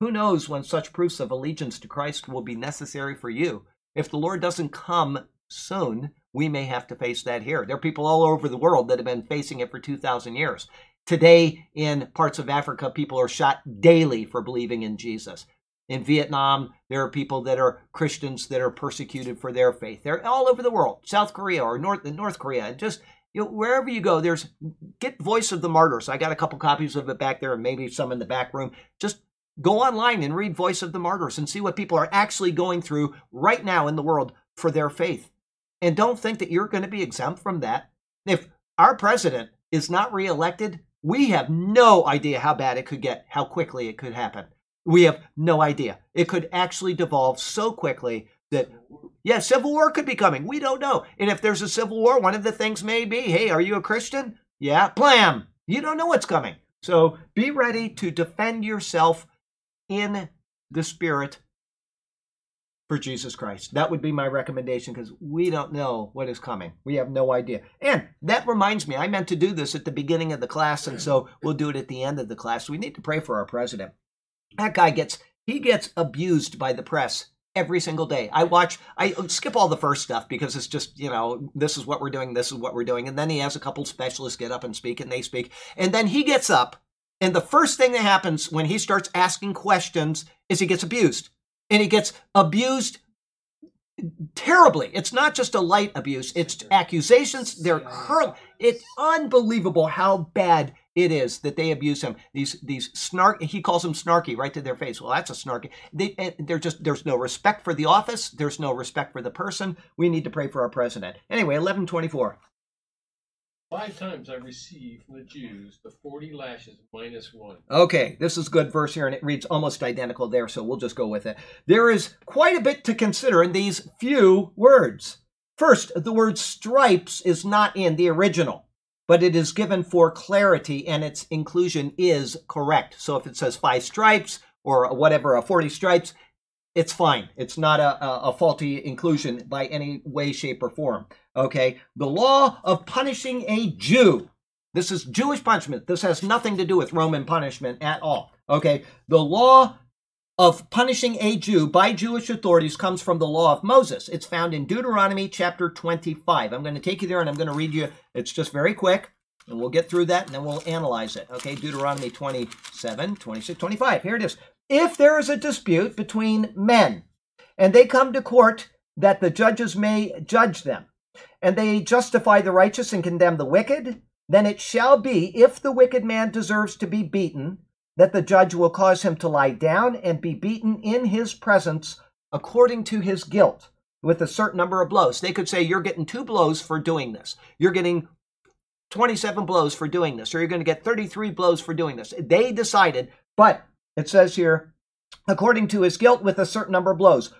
Who knows when such proofs of allegiance to Christ will be necessary for you? If the Lord doesn't come soon, we may have to face that here. There are people all over the world that have been facing it for 2,000 years. Today, in parts of Africa, people are shot daily for believing in Jesus. In Vietnam, there are people that are Christians that are persecuted for their faith. They're all over the world, South Korea or North Korea, and just wherever you go, there's Get Voice of the Martyrs. I got a couple copies of it back there and maybe some in the back room. Just go online and read Voice of the Martyrs and see what people are actually going through right now in the world for their faith. And don't think that you're going to be exempt from that. If our president is not reelected, we have no idea how bad it could get, how quickly it could happen. We have no idea. It could actually devolve so quickly that, yeah, civil war could be coming. We don't know. And if there's a civil war, one of the things may be, hey, are you a Christian? Yeah, blam! You don't know what's coming. So be ready to defend yourself in the Spirit for Jesus Christ. That would be my recommendation, because we don't know what is coming. We have no idea. And that reminds me, I meant to do this at the beginning of the class, and so we'll do it at the end of the class. We need to pray for our president. That guy he gets abused by the press every single day. I skip all the first stuff because it's just, you know, this is what we're doing. And then he has a couple specialists get up and speak, and they speak. And then he gets up, and the first thing that happens when he starts asking questions is he gets abused. And he gets abused terribly. It's not just a light abuse. It's accusations. They're hurled. It's unbelievable how bad it is that they abuse him. These snark. He calls them snarky right to their face. Well, that's a snarky. There's no respect for the office. There's no respect for the person. We need to pray for our president. Anyway, 11:24. 5 times I received from the Jews the 40 lashes minus one. Okay, this is a good verse here, and it reads almost identical there, so we'll just go with it. There is quite a bit to consider in these few words. First, the word stripes is not in the original, but it is given for clarity, and its inclusion is correct. So if it says 5 stripes or whatever, a 40 stripes, it's fine. It's not a faulty inclusion by any way, shape, or form. Okay, the law of punishing a Jew. This is Jewish punishment. This has nothing to do with Roman punishment at all. Okay, the law of punishing a Jew by Jewish authorities comes from the law of Moses. It's found in Deuteronomy chapter 25. I'm going to take you there, and I'm going to read you. It's just very quick, and we'll get through that, and then we'll analyze it. Okay, Deuteronomy 27, 26, 25. Here it is. If there is a dispute between men, and they come to court that the judges may judge them, and they justify the righteous and condemn the wicked, then it shall be, if the wicked man deserves to be beaten, that the judge will cause him to lie down and be beaten in his presence according to his guilt with a certain number of blows. They could say, you're getting 2 blows for doing this. You're getting 27 blows for doing this, or you're going to get 33 blows for doing this. They decided, but it says here, according to his guilt with a certain number of blows,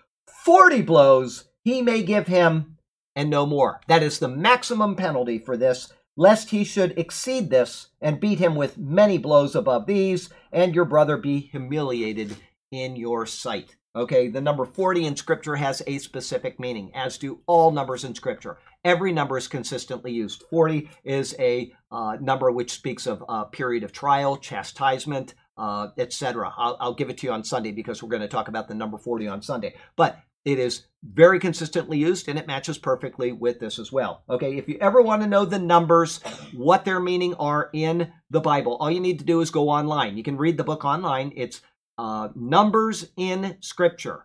40 blows he may give him, and no more. That is the maximum penalty for this, lest he should exceed this and beat him with many blows above these, and your brother be humiliated in your sight. Okay, the number 40 in Scripture has a specific meaning, as do all numbers in Scripture. Every number is consistently used. 40 is a number which speaks of a period of trial, chastisement, etc. I'll give it to you on Sunday, because we're going to talk about the number 40 on Sunday. But it is very consistently used, and it matches perfectly with this as well. Okay, if you ever want to know the numbers, what their meaning are in the Bible, all you need to do is go online. You can read the book online. It's Numbers in Scripture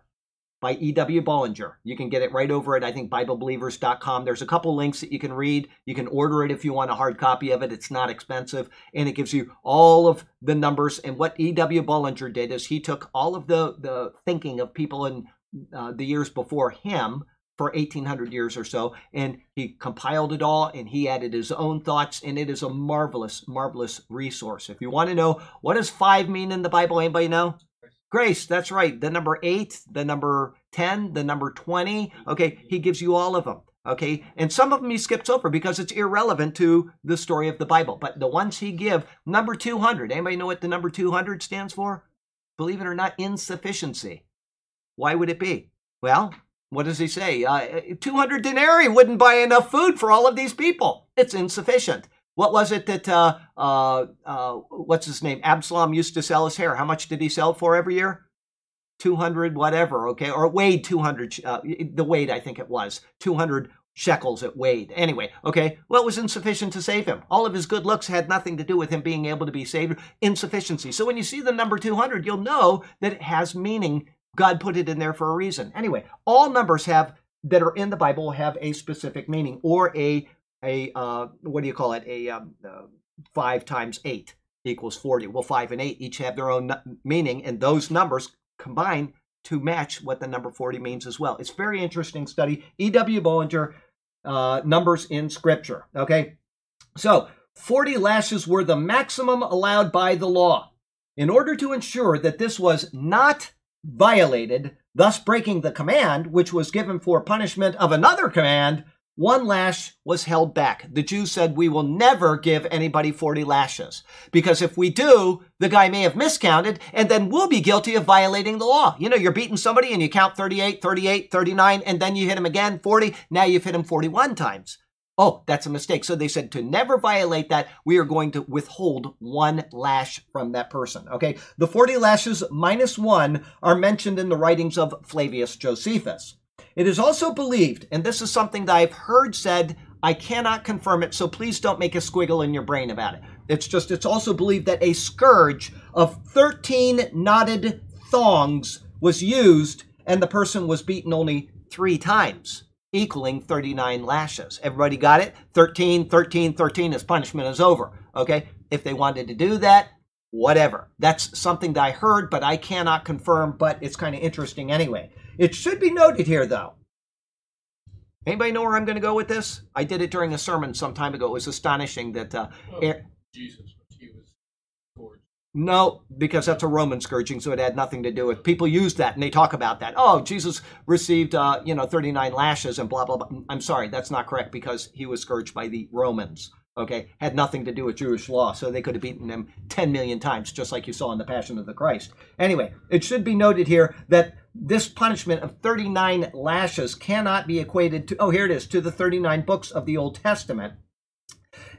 by E.W. Bollinger. You can get it right over at, I think, BibleBelievers.com. There's a couple links that you can read. You can order it if you want a hard copy of it. It's not expensive, and it gives you all of the numbers. And what E.W. Bollinger did is he took all of the thinking of people in the years before him for 1800 years or so, and he compiled it all, and he added his own thoughts, and it is a marvelous, marvelous resource. If you want to know, what does 5 mean in the Bible? Anybody know? Grace, that's right. The number 8, the number 10, the number 20. Okay, he gives you all of them. Okay, and some of them he skips over because it's irrelevant to the story of the Bible, but the ones he gives, number 200. Anybody know what the number 200 stands for? Believe it or not, insufficiency. Why would it be? Well, what does he say? 200 denarii wouldn't buy enough food for all of these people. It's insufficient. What was it that, what's his name? Absalom used to sell his hair. How much did he sell for every year? 200 whatever, okay? Or it weighed 200, the weight, I think it was. 200 shekels it weighed. Anyway, okay, well, it was insufficient to save him. All of his good looks had nothing to do with him being able to be saved. Insufficiency. So when you see the number 200, you'll know that it has meaning. God put it in there for a reason. Anyway, all numbers have that are in the Bible have a specific meaning, or a 5 times 8 equals 40. Well, 5 and 8 each have their own meaning, and those numbers combine to match what the number 40 means as well. It's a very interesting study. E.W. Bollinger, Numbers in Scripture. Okay, so 40 lashes were the maximum allowed by the law. In order to ensure that this was not violated, thus breaking the command, which was given for punishment of another command, 1 lash was held back. The Jews said, we will never give anybody 40 lashes, because if we do, the guy may have miscounted, and then we'll be guilty of violating the law. You know, you're beating somebody, and you count 38, 38, 39, and then you hit him again, 40. Now you've hit him 41 times. oh, that's a mistake. So they said to never violate that. We are going to withhold one lash from that person. Okay. The 40 lashes minus one are mentioned in the writings of Flavius Josephus. It is also believed, and this is something that I've heard said, I cannot confirm it, so please don't make a squiggle in your brain about it. It's also believed that a scourge of 13 knotted thongs was used, and the person was beaten only 3 times, equaling 39 lashes. Everybody got it? 13, 13, 13, his punishment is over, okay? If they wanted to do that, whatever. That's something that I heard, but I cannot confirm, but it's kind of interesting anyway. It should be noted here, though. Anybody know where I'm going to go with this? I did it during a sermon some time ago. It was astonishing that... Jesus, he was scourged. No, because that's a Roman scourging, so it had nothing to do with... People use that, and they talk about that. Oh, Jesus received, 39 lashes and blah, blah, blah. I'm sorry, that's not correct, because he was scourged by the Romans, okay? Had nothing to do with Jewish law, so they could have beaten him 10 million times, just like you saw in the Passion of the Christ. Anyway, it should be noted here that... This punishment of 39 lashes cannot be equated to, oh, here it is, to the 39 books of the Old Testament,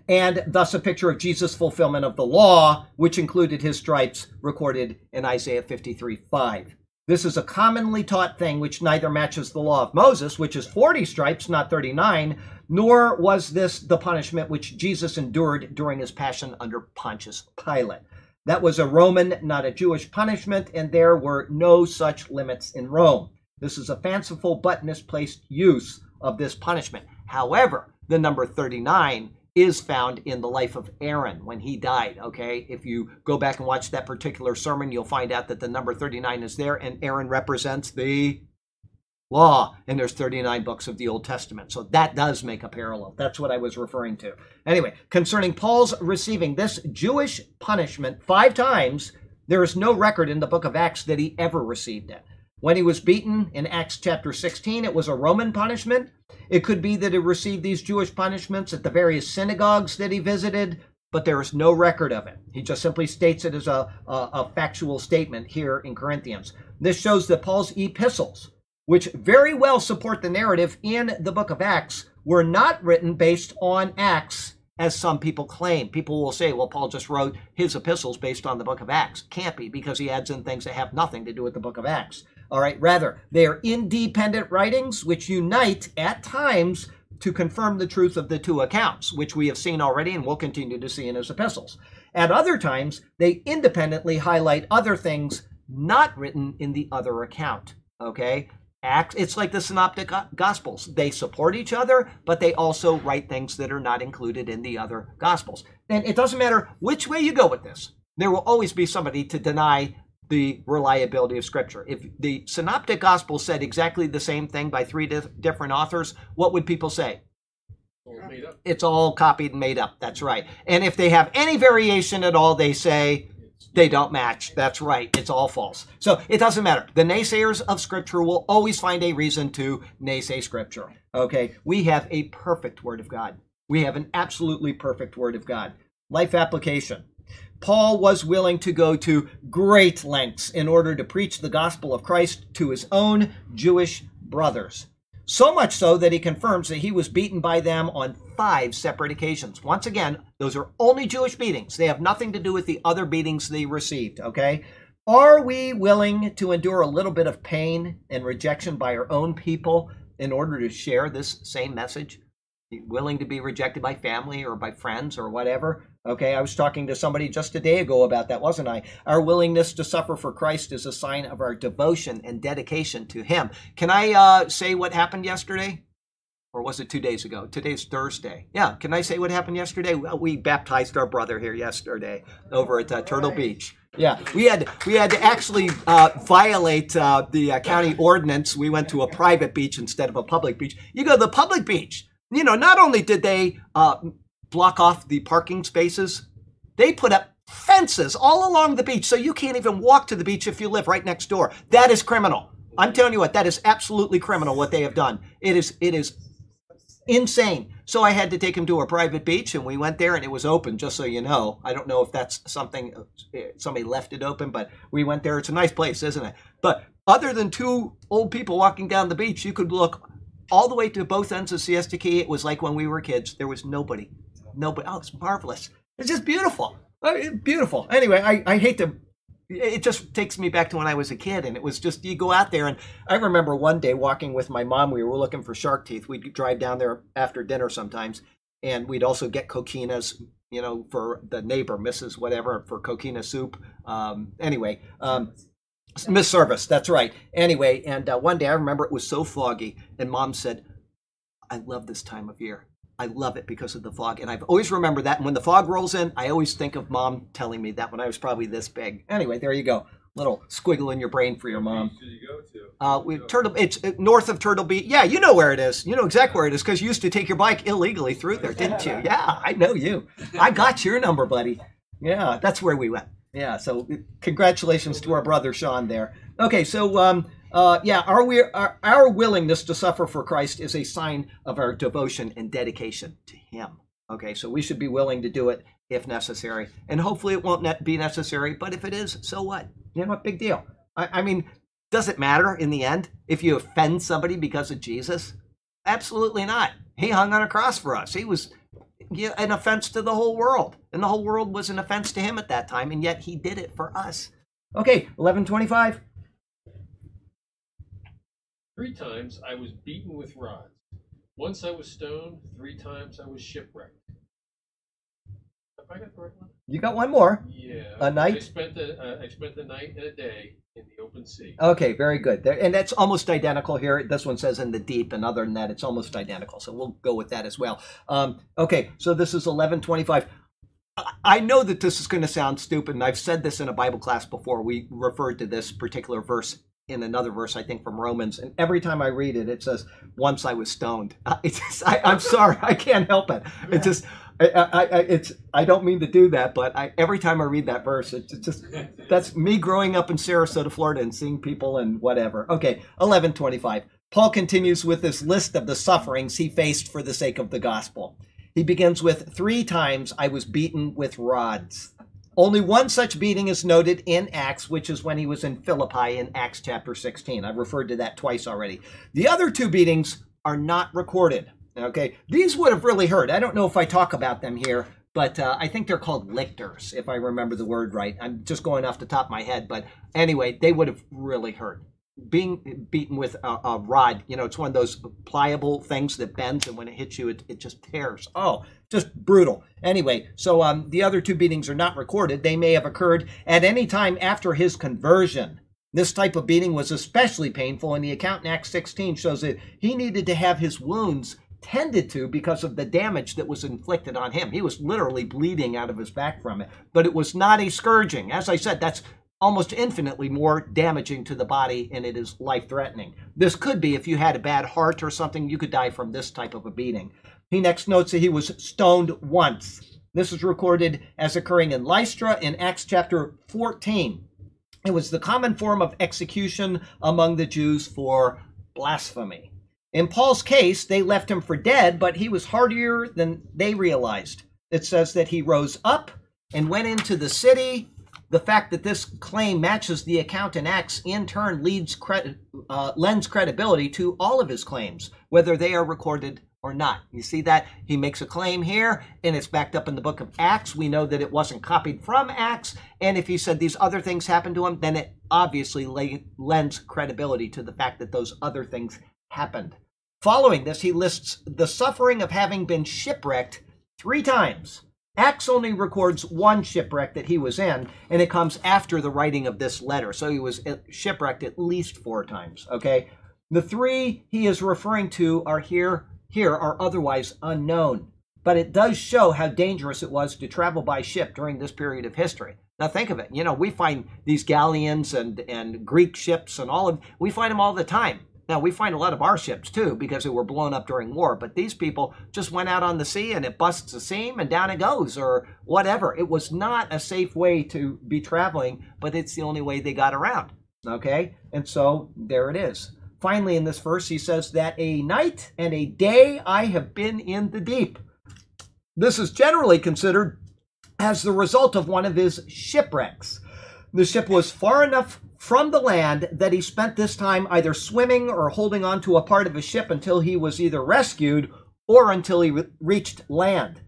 and thus a picture of Jesus' fulfillment of the law, which included his stripes recorded in Isaiah 53:5. This is a commonly taught thing which neither matches the law of Moses, which is 40 stripes, not 39, nor was this the punishment which Jesus endured during his passion under Pontius Pilate. That was a Roman, not a Jewish punishment, and there were no such limits in Rome. This is a fanciful but misplaced use of this punishment. However, the number 39 is found in the life of Aaron when he died, okay? If you go back and watch that particular sermon, you'll find out that the number 39 is there, and Aaron represents the law, and there's 39 books of the Old Testament. So that does make a parallel. That's what I was referring to. Anyway, concerning Paul's receiving this Jewish punishment 5 times, there is no record in the book of Acts that he ever received it. When he was beaten in Acts chapter 16, it was a Roman punishment. It could be that he received these Jewish punishments at the various synagogues that he visited, but there is no record of it. He just simply states it as a factual statement here in Corinthians. This shows that Paul's epistles, which very well support the narrative in the book of Acts, were not written based on Acts, as some people claim. People will say, well, Paul just wrote his epistles based on the book of Acts. Can't be, because he adds in things that have nothing to do with the book of Acts. All right, rather, they are independent writings which unite at times to confirm the truth of the two accounts, which we have seen already and will continue to see in his epistles. At other times, they independently highlight other things not written in the other account, okay? Acts, it's like the Synoptic Gospels. They support each other, but they also write things that are not included in the other Gospels. And it doesn't matter which way you go with this. There will always be somebody to deny the reliability of Scripture. If the Synoptic Gospels said exactly the same thing by 3 different authors, what would people say? It's all copied and made up. That's right. And if they have any variation at all, they say... They don't match. That's right. It's all false. So it doesn't matter. The naysayers of Scripture will always find a reason to naysay Scripture. Okay? We have a perfect Word of God. We have an absolutely perfect Word of God. Life application. Paul was willing to go to great lengths in order to preach the gospel of Christ to his own Jewish brothers. So much so that he confirms that he was beaten by them on 5 separate occasions. Once again, those are only Jewish beatings. They have nothing to do with the other beatings they received, okay? Are we willing to endure a little bit of pain and rejection by our own people in order to share this same message? Willing to be rejected by family or by friends or whatever? Okay, I was talking to somebody just a day ago about that, wasn't I? Our willingness to suffer for Christ is a sign of our devotion and dedication to Him. Can I say what happened yesterday? Or was it 2 days ago? Today's Thursday. Yeah, can I say what happened yesterday? Well, we baptized our brother here yesterday over at Turtle Beach. Yeah, we had to actually violate the county ordinance. We went to a private beach instead of a public beach. You go to the public beach. You know, not only did they... block off the parking spaces. They put up fences all along the beach, so you can't even walk to the beach if you live right next door. That is criminal. I'm telling you what, that is absolutely criminal what they have done. It is insane. So I had to take him to a private beach, and we went there, and it was open, just so you know. I don't know if that's something, somebody left it open, but we went there. It's a nice place, isn't it? But other than 2 old people walking down the beach, you could look all the way to both ends of Siesta Key. It was like when we were kids. There was nobody. Nobody. Oh, it's marvelous. It's just beautiful. Beautiful. Anyway, I hate to... It just takes me back to when I was a kid, and it was just, you go out there, and I remember one day walking with my mom. We were looking for shark teeth. We'd drive down there after dinner sometimes, and we'd also get coquinas, you know, for the neighbor, Mrs. whatever, for coquina soup. Miss Service, that's right. Anyway, and one day I remember it was so foggy, and Mom said, I love this time of year. I love it because of the fog. And I've always remembered that. And when the fog rolls in, I always think of Mom telling me that when I was probably this big. Anyway, there you go. Little squiggle in your brain for your mom. Where did you go to? It's north of Turtle Beach. Yeah, you know where it is. You know exactly where it is because you used to take your bike illegally through there, didn't you? Yeah, I know you. I got your number, buddy. Yeah, that's where we went. Yeah, so congratulations to our brother Sean there. Okay, so... our willingness to suffer for Christ is a sign of our devotion and dedication to Him. Okay, so we should be willing to do it if necessary. And hopefully it won't be necessary, but if it is, so what? You know, big deal. I mean, does it matter in the end if you offend somebody because of Jesus? Absolutely not. He hung on a cross for us. He was an offense to the whole world, and the whole world was an offense to Him at that time, and yet He did it for us. Okay, 1125. 3 times I was beaten with rods. Once I was stoned. 3 times I was shipwrecked. Have I got the right one? You got one more. Yeah. A night? I spent the night and a day in the open sea. Okay, very good. There, and that's almost identical here. This one says in the deep, and other than that, it's almost identical. So we'll go with that as well. Okay, so this is 1125. I know that this is going to sound stupid, and I've said this in a Bible class before. We referred to this particular verse in another verse, I think from Romans, and every time I read it, it says, once I was stoned. I'm sorry, I can't help it. It just, I don't mean to do that, but every time I read that verse, it's just, that's me growing up in Sarasota, Florida, and seeing people and whatever. Okay, 1125. Paul continues with this list of the sufferings he faced for the sake of the gospel. He begins with 3 times I was beaten with rods. Only one such beating is noted in Acts, which is when he was in Philippi in Acts chapter 16. I've referred to that twice already. The other 2 beatings are not recorded. Okay, these would have really hurt. I don't know if I talk about them here, but I think they're called lictors, if I remember the word right. I'm just going off the top of my head, but anyway, they would have really hurt. Being beaten with a rod, you know, it's one of those pliable things that bends, and when it hits you, it just tears. Oh, just brutal. Anyway, so the other 2 beatings are not recorded. They may have occurred at any time after his conversion. This type of beating was especially painful, and the account in Acts 16 shows that he needed to have his wounds tended to because of the damage that was inflicted on him. He was literally bleeding out of his back from it, but it was not a scourging. As I said, that's almost infinitely more damaging to the body, and it is life-threatening. This could be if you had a bad heart or something, you could die from this type of a beating. He next notes that he was stoned once. This is recorded as occurring in Lystra in Acts chapter 14. It was the common form of execution among the Jews for blasphemy. In Paul's case, they left him for dead, but he was hardier than they realized. It says that he rose up and went into the city. The fact that this claim matches the account in Acts in turn lends credibility to all of his claims, whether they are recorded or not. You see that? He makes a claim here, and it's backed up in the book of Acts. We know that it wasn't copied from Acts, and if he said these other things happened to him, then it obviously lends credibility to the fact that those other things happened. Following this, he lists the suffering of having been shipwrecked 3 times. Acts only records 1 shipwreck that he was in, and it comes after the writing of this letter. So he was shipwrecked at least 4 times, okay? The 3 he is referring to are here are otherwise unknown, but it does show how dangerous it was to travel by ship during this period of history. Now think of it. You know, we find these galleons and Greek ships and we find them all the time. Now, we find a lot of our ships, too, because they were blown up during war, but these people just went out on the sea, and it busts a seam, and down it goes, or whatever. It was not a safe way to be traveling, but it's the only way they got around, okay? And so, there it is. Finally, in this verse, he says that a night and a day I have been in the deep. This is generally considered as the result of one of his shipwrecks. The ship was far enough from the land that he spent this time either swimming or holding onto a part of his ship until he was either rescued or until he reached land.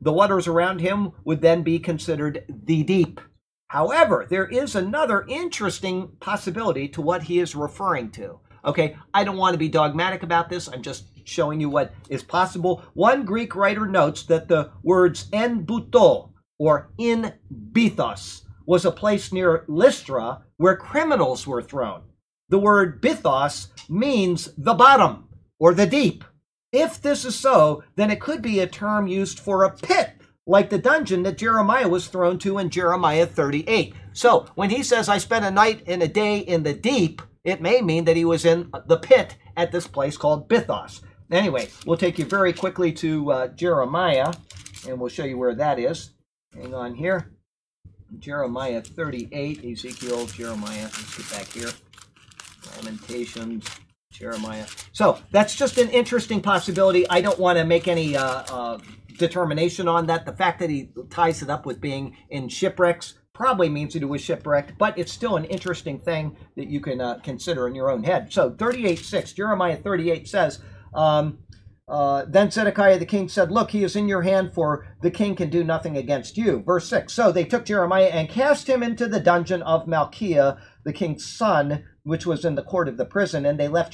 The waters around him would then be considered the deep. However, there is another interesting possibility to what he is referring to. Okay, I don't want to be dogmatic about this. I'm just showing you what is possible. One Greek writer notes that the words en buto, or in Bythos, was a place near Lystra where criminals were thrown. The word Bythos means the bottom or the deep. If this is so, then it could be a term used for a pit, like the dungeon that Jeremiah was thrown to in Jeremiah 38. So when he says, I spent a night and a day in the deep, it may mean that he was in the pit at this place called Bythos. Anyway, we'll take you very quickly to Jeremiah, and we'll show you where that is. Hang on here. Jeremiah 38, Ezekiel, Jeremiah, let's get back here. Lamentations, Jeremiah. So that's just an interesting possibility. I don't want to make any determination on that. The fact that he ties it up with being in shipwrecks probably means that he was shipwrecked, but it's still an interesting thing that you can consider in your own head. So 38:6, Jeremiah 38 says, Then Zedekiah the king said, Look, he is in your hand, for the king can do nothing against you. Verse 6, So they took Jeremiah and cast him into the dungeon of Malchiah, the king's son, which was in the court of the prison, and they let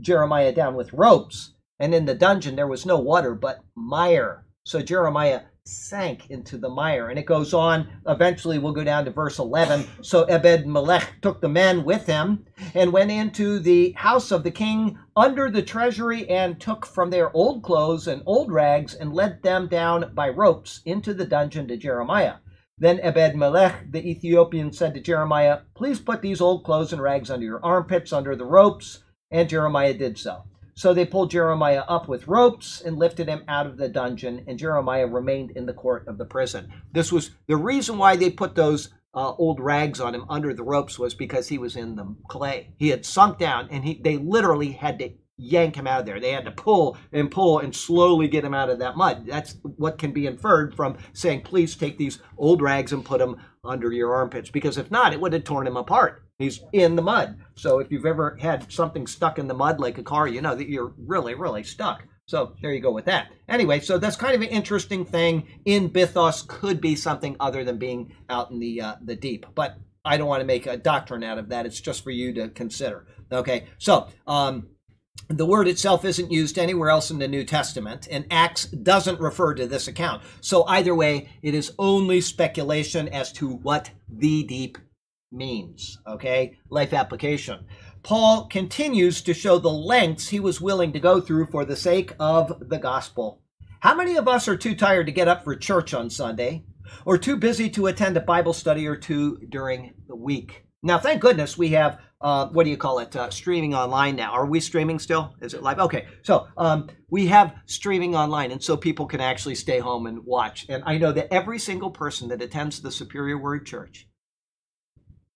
Jeremiah down with ropes. And in the dungeon there was no water but mire. So Jeremiah sank into the mire. And it goes on. Eventually we'll go down to verse 11. So Ebed-Melech took the men with him and went into the house of the king under the treasury and took from their old clothes and old rags and led them down by ropes into the dungeon to Jeremiah. Then Ebed-Melech the Ethiopian said to Jeremiah, Please put these old clothes and rags under your armpits, under the ropes. And Jeremiah did so. So they pulled Jeremiah up with ropes and lifted him out of the dungeon, and Jeremiah remained in the court of the prison. This was the reason why they put those old rags on him under the ropes, was because he was in the clay. He had sunk down, and they literally had to yank him out of there. They had to pull and slowly get him out of that mud. That's what can be inferred from saying, please take these old rags and put them under your armpits, because if not, it would have torn him apart. He's in the mud. So if you've ever had something stuck in the mud like a car, you know that you're really, really stuck. So there you go with that. Anyway, so that's kind of an interesting thing. In Bythos could be something other than being out in the deep. But I don't want to make a doctrine out of that. It's just for you to consider. Okay, so the word itself isn't used anywhere else in the New Testament, and Acts doesn't refer to this account. So either way, it is only speculation as to what the deep means. Okay, life application. Paul continues to show the lengths he was willing to go through for the sake of the gospel. How many of us are too tired to get up for church on Sunday, or too busy to attend a Bible study or two during the week? Now, thank goodness we have streaming online now. Are we streaming still? Is it live? Okay, so we have streaming online, and so people can actually stay home and watch. And I know that every single person that attends the Superior Word Church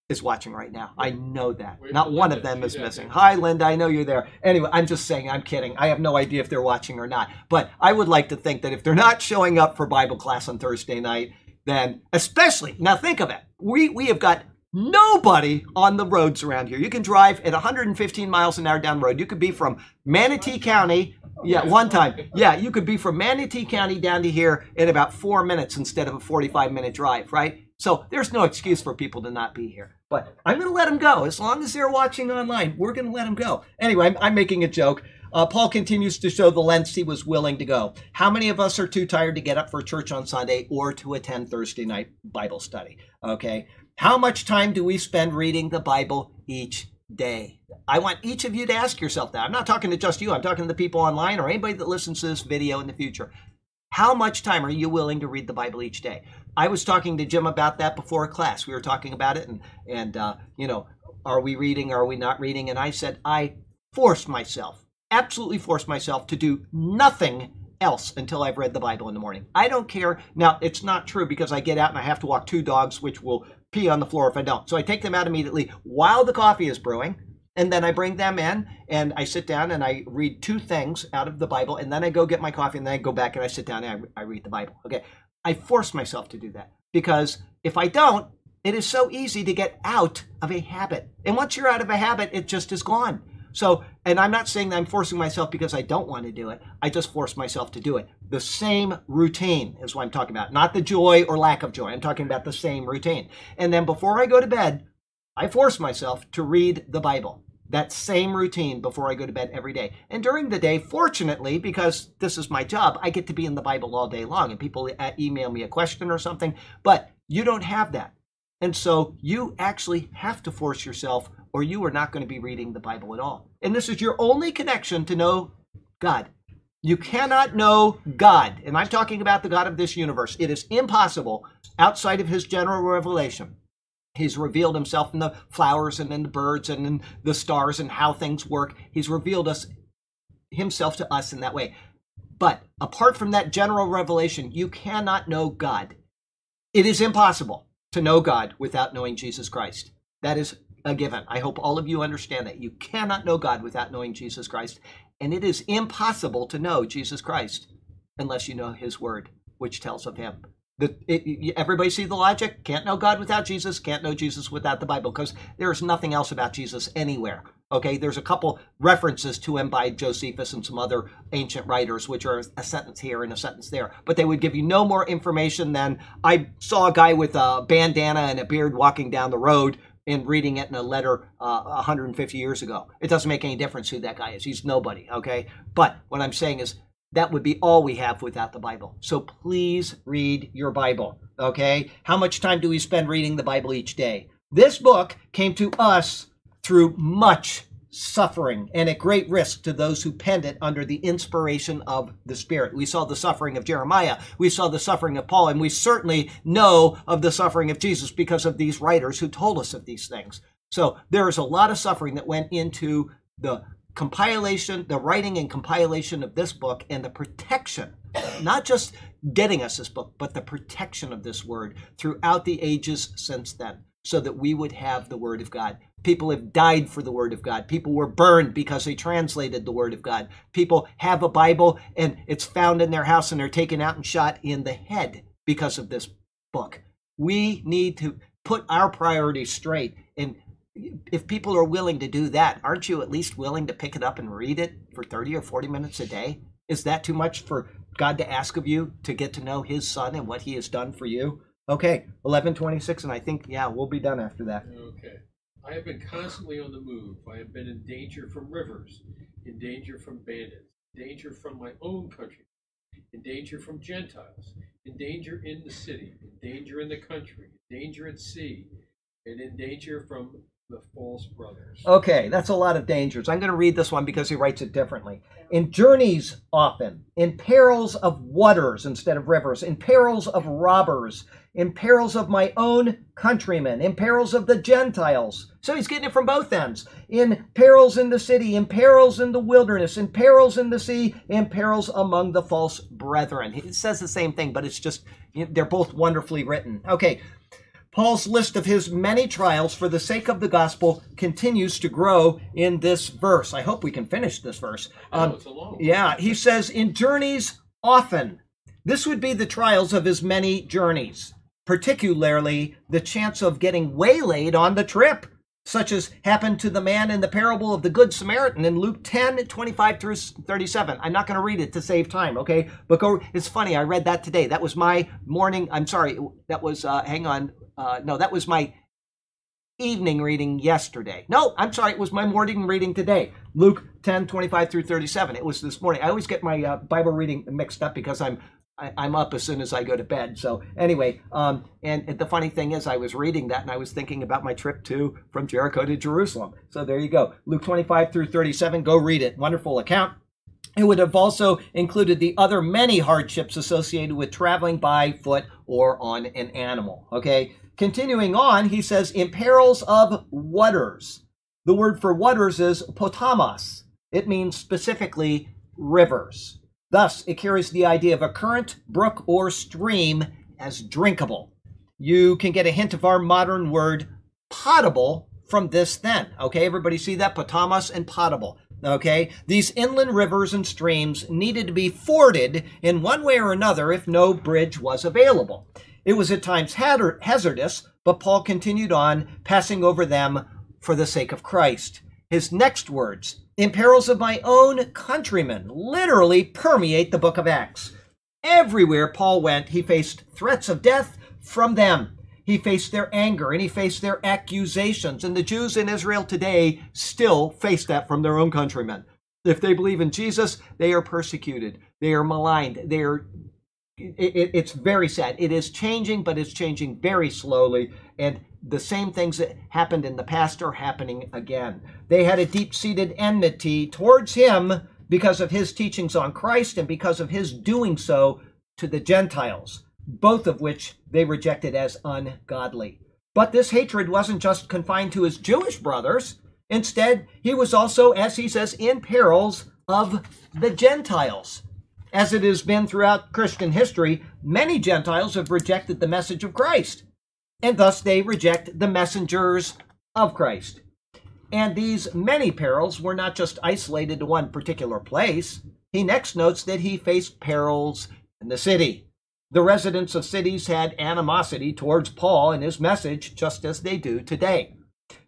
is watching right now. I know that. Not one of them is missing. Hi, Linda. I know you're there. Anyway, I'm just saying, I'm kidding. I have no idea if they're watching or not. But I would like to think that if they're not showing up for Bible class on Thursday night, then especially, now think of it. We have got nobody on the roads around here. You can drive at 115 miles an hour down the road. You could be from Manatee County. Yeah, one time. Yeah, you could be from Manatee County down to here in about 4 minutes instead of a 45-minute drive, right? So there's no excuse for people to not be here. But I'm going to let them go. As long as they're watching online, we're going to let them go. Anyway, I'm making a joke. Paul continues to show the lengths he was willing to go. How many of us are too tired to get up for church on Sunday or to attend Thursday night Bible study? Okay. How much time do we spend reading the Bible each day? I want each of you to ask yourself that. I'm not talking to just you. I'm talking to the people online or anybody that listens to this video in the future. How much time are you willing to read the Bible each day? I was talking to Jim about that before class. We were talking about it, and you know, are we reading, are we not reading? And I said, I forced myself, absolutely forced myself to do nothing else until I've read the Bible in the morning. I don't care. Now, it's not true, because I get out and I have to walk two dogs, which will pee on the floor if I don't. So I take them out immediately while the coffee is brewing, and then I bring them in, and I sit down, and I read two things out of the Bible, and then I go get my coffee, and then I go back, and I sit down, and I read the Bible. Okay, I force myself to do that, because if I don't, It is so easy to get out of a habit. And once you're out of a habit, it just is gone. So, and I'm not saying that I'm forcing myself because I don't want to do it. I just force myself to do it. The same routine is what I'm talking about. Not the joy or lack of joy. I'm talking about the same routine. And then before I go to bed, I force myself to read the Bible. That same routine before I go to bed every day. And during the day, fortunately, because this is my job, I get to be in the Bible all day long. And people email me a question or something. But you don't have that. And so you actually have to force yourself, or you are not going to be reading the Bible at all. And this is your only connection to know God. You cannot know God. And I'm talking about the God of this universe. It is impossible outside of his general revelation. He's revealed himself in the flowers and in the birds and in the stars and how things work. He's revealed himself to us in that way. But apart from that general revelation, you cannot know God. It is impossible to know God without knowing Jesus Christ. That is a given. I hope all of you understand that. You cannot know God without knowing Jesus Christ. And it is impossible to know Jesus Christ unless you know his word, which tells of him. Everybody see the logic? Can't know God without Jesus. Can't know Jesus without the Bible, because there's nothing else about Jesus anywhere. Okay, there's a couple references to him by Josephus and some other ancient writers, which are a sentence here and a sentence there. But they would give you no more information than, I saw a guy with a bandana and a beard walking down the road and reading it in a letter 150 years ago. It doesn't make any difference who that guy is. He's nobody, okay? But what I'm saying is, that would be all we have without the Bible. So please read your Bible, okay? How much time do we spend reading the Bible each day? This book came to us through much suffering and at great risk to those who penned it under the inspiration of the Spirit. We saw the suffering of Jeremiah. We saw the suffering of Paul. And we certainly know of the suffering of Jesus because of these writers who told us of these things. So there is a lot of suffering that went into the compilation, the writing and compilation of this book, and the protection, not just getting us this book, but the protection of this word throughout the ages since then, so that we would have the word of God. People have died for the word of God. People were burned because they translated the word of God. People have a Bible and it's found in their house and they're taken out and shot in the head because of this book. We need to put our priorities straight, and if people are willing to do that, aren't you at least willing to pick it up and read it for 30 or 40 minutes a day? Is that too much for God to ask of you to get to know his son and what he has done for you? Okay, 11:26, and I think, yeah, we'll be done after that. Okay. I have been constantly on the move. I have been in danger from rivers, in danger from bandits, in danger from my own country, in danger from Gentiles, in danger in the city, in danger in the country, in danger at sea, and in danger from the false brothers. Okay, that's a lot of dangers. I'm going to read this one because he writes it differently. In journeys often, in perils of waters instead of rivers, in perils of robbers, in perils of my own countrymen, in perils of the Gentiles. So he's getting it from both ends. In perils in the city, in perils in the wilderness, in perils in the sea, in perils among the false brethren. It says the same thing, but it's just, they're both wonderfully written. Okay. Paul's list of his many trials for the sake of the gospel continues to grow in this verse. I hope we can finish this verse. It's a long one. Yeah, he says, in journeys often. This would be the trials of his many journeys, particularly the chance of getting waylaid on the trip, such as happened to the man in the parable of the Good Samaritan in Luke 10:25 through 37. I'm not going to read it to save time, okay? But go, it's funny, I read that today. That was my morning, I'm sorry, that was, that was my evening reading yesterday. No, I'm sorry, it was my morning reading today. Luke 10:25 through 37. It was this morning. I always get my Bible reading mixed up because I'm up as soon as I go to bed. So anyway, and the funny thing is I was reading that and I was thinking about my trip from Jericho to Jerusalem. So there you go. Luke 25 through 37. Go read it. Wonderful account. It would have also included the other many hardships associated with traveling by foot or on an animal. Okay. Continuing on, he says, in perils of waters. The word for waters is potamos. It means specifically rivers. Thus, it carries the idea of a current, brook, or stream as drinkable. You can get a hint of our modern word potable from this then. Okay, everybody see that? Potamos and potable. Okay, these inland rivers and streams needed to be forded in one way or another if no bridge was available. It was at times hazardous, but Paul continued on, passing over them for the sake of Christ. His next words, "In perils of my own countrymen," literally permeate the book of Acts. Everywhere Paul went, he faced threats of death from them. He faced their anger, and he faced their accusations. And the Jews in Israel today still face that from their own countrymen. If they believe in Jesus, they are persecuted. They are maligned. They are. It's very sad. It is changing, but it's changing very slowly. And the same things that happened in the past are happening again. They had a deep-seated enmity towards him because of his teachings on Christ and because of his doing so to the Gentiles, both of which they rejected as ungodly. But this hatred wasn't just confined to his Jewish brothers. Instead, he was also, as he says, in perils of the Gentiles. As it has been throughout Christian history, many Gentiles have rejected the message of Christ, and thus they reject the messengers of Christ. And these many perils were not just isolated to one particular place. He next notes that he faced perils in the city. The residents of cities had animosity towards Paul and his message, just as they do today.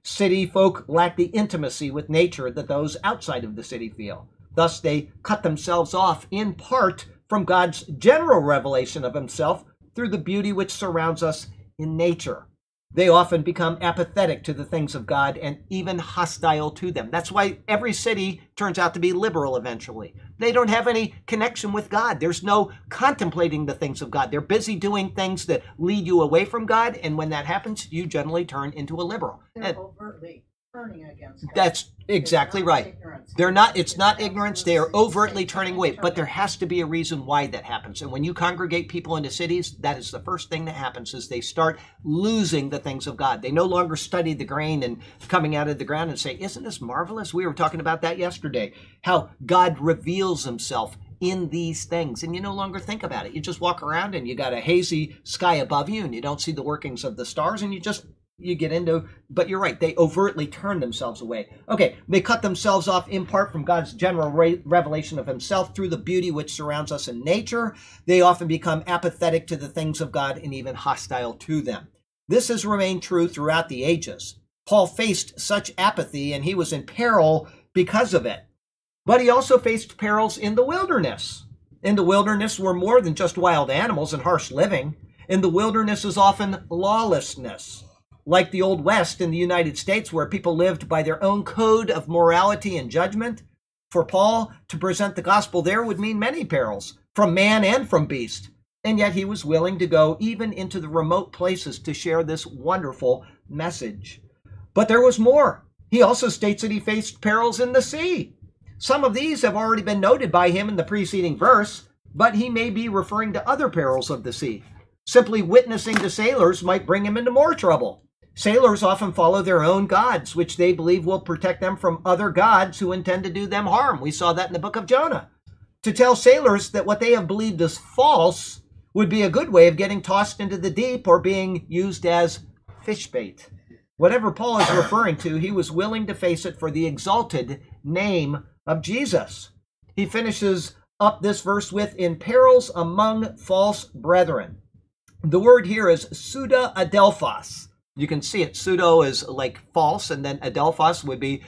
City folk lack the intimacy with nature that those outside of the city feel. Thus, they cut themselves off in part from God's general revelation of himself through the beauty which surrounds us in nature. They often become apathetic to the things of God and even hostile to them. That's why every city turns out to be liberal eventually. They don't have any connection with God. There's no contemplating the things of God. They're busy doing things that lead you away from God, and when that happens, you generally turn into a liberal. They're overtly turning against God. That's exactly right. They're not. It's not ignorance. They are overtly turning away, but there has to be a reason why that happens. And when you congregate people into cities, that is the first thing that happens, is they start losing the things of God. They no longer study the grain and coming out of the ground and say, "Isn't this marvelous?" We were talking about that yesterday, how God reveals himself in these things, and you no longer think about it. You just walk around and you got a hazy sky above you and you don't see the workings of the stars, and you get into, but you're right, they overtly turn themselves away. Okay, they cut themselves off in part from God's general revelation of himself through the beauty which surrounds us in nature. They often become apathetic to the things of God and even hostile to them. This has remained true throughout the ages. Paul faced such apathy, and he was in peril because of it. But he also faced perils in the wilderness. In the wilderness were more than just wild animals and harsh living. In the wilderness is often lawlessness, like the Old West in the United States, where people lived by their own code of morality and judgment. For Paul to present the gospel there would mean many perils, from man and from beast. And yet he was willing to go even into the remote places to share this wonderful message. But there was more. He also states that he faced perils in the sea. Some of these have already been noted by him in the preceding verse, but he may be referring to other perils of the sea. Simply witnessing to sailors might bring him into more trouble. Sailors often follow their own gods, which they believe will protect them from other gods who intend to do them harm. We saw that in the book of Jonah. To tell sailors that what they have believed is false would be a good way of getting tossed into the deep or being used as fish bait. Whatever Paul is referring to, he was willing to face it for the exalted name of Jesus. He finishes up this verse with, "In perils among false brethren." The word here is pseudo-adelphos. You can see it. Pseudo is like false, and then adelphos would be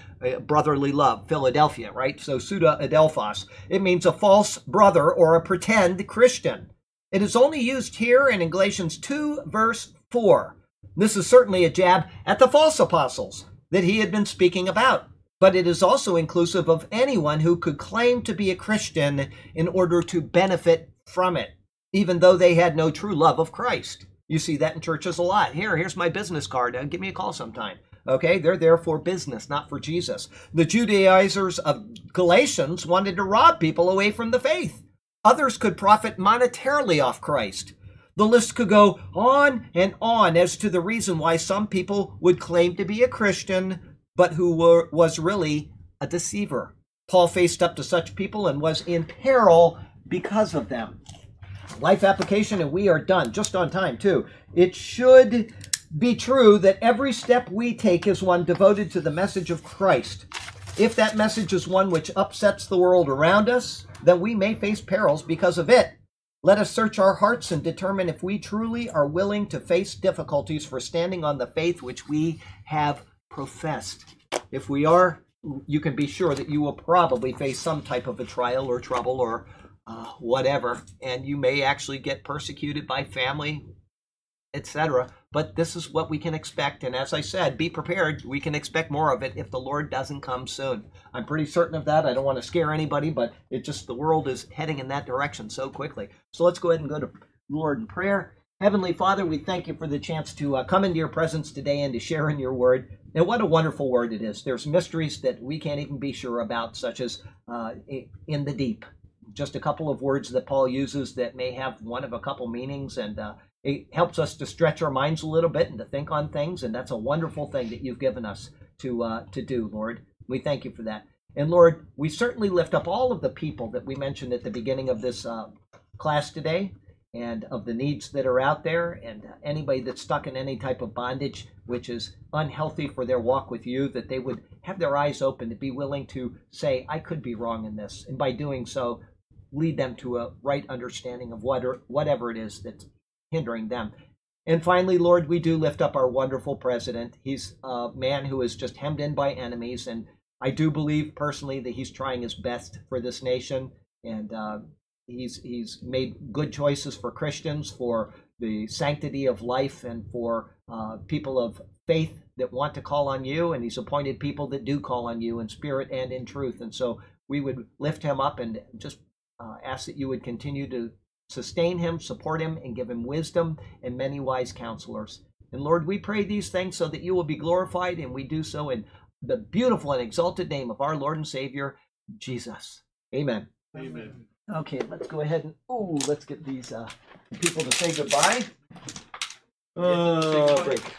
brotherly love, Philadelphia, right? So pseudo-adelphos. It means a false brother or a pretend Christian. It is only used here and in Galatians 2, verse 4. This is certainly a jab at the false apostles that he had been speaking about, but it is also inclusive of anyone who could claim to be a Christian in order to benefit from it, even though they had no true love of Christ. You see that in churches a lot. Here's my business card. Give me a call sometime. Okay, they're there for business, not for Jesus. The Judaizers of Galatians wanted to rob people away from the faith. Others could profit monetarily off Christ. The list could go on and on as to the reason why some people would claim to be a Christian, but who was really a deceiver. Paul faced up to such people and was in peril because of them. Life application, and we are done, just on time too. It should be true that every step we take is one devoted to the message of Christ. If that message is one which upsets the world around us, then we may face perils because of it. Let us search our hearts and determine if we truly are willing to face difficulties for standing on the faith which we have professed. If we are, you can be sure that you will probably face some type of a trial or trouble or whatever, and you may actually get persecuted by family, etc. But this is what we can expect, and as I said, be prepared. We can expect more of it if the Lord doesn't come soon. I'm pretty certain of that. I don't want to scare anybody, but it just, the world is heading in that direction so quickly. So let's go ahead and go to Lord in prayer. Heavenly Father, we thank you for the chance to come into your presence today and to share in your word. And what a wonderful word it is. There's mysteries that we can't even be sure about, such as in the deep. Just a couple of words that Paul uses that may have one of a couple meanings, and it helps us to stretch our minds a little bit and to think on things, and that's a wonderful thing that you've given us to do, Lord. We thank you for that. And Lord, we certainly lift up all of the people that we mentioned at the beginning of this class today, and of the needs that are out there, and anybody that's stuck in any type of bondage which is unhealthy for their walk with you, that they would have their eyes open to be willing to say, I could be wrong in this, and by doing so, lead them to a right understanding of whatever it is that's hindering them. And finally, Lord, we do lift up our wonderful president. He's a man who is just hemmed in by enemies, and I do believe personally that he's trying his best for this nation, and he's made good choices for Christians, for the sanctity of life, and for people of faith that want to call on you, and he's appointed people that do call on you in spirit and in truth. And so we would lift him up and just ask that you would continue to sustain him, support him, and give him wisdom and many wise counselors. And Lord, we pray these things so that you will be glorified, and we do so in the beautiful and exalted name of our Lord and Savior, Jesus. Amen. Amen. Okay, let's go ahead and let's get these people to say goodbye. Break.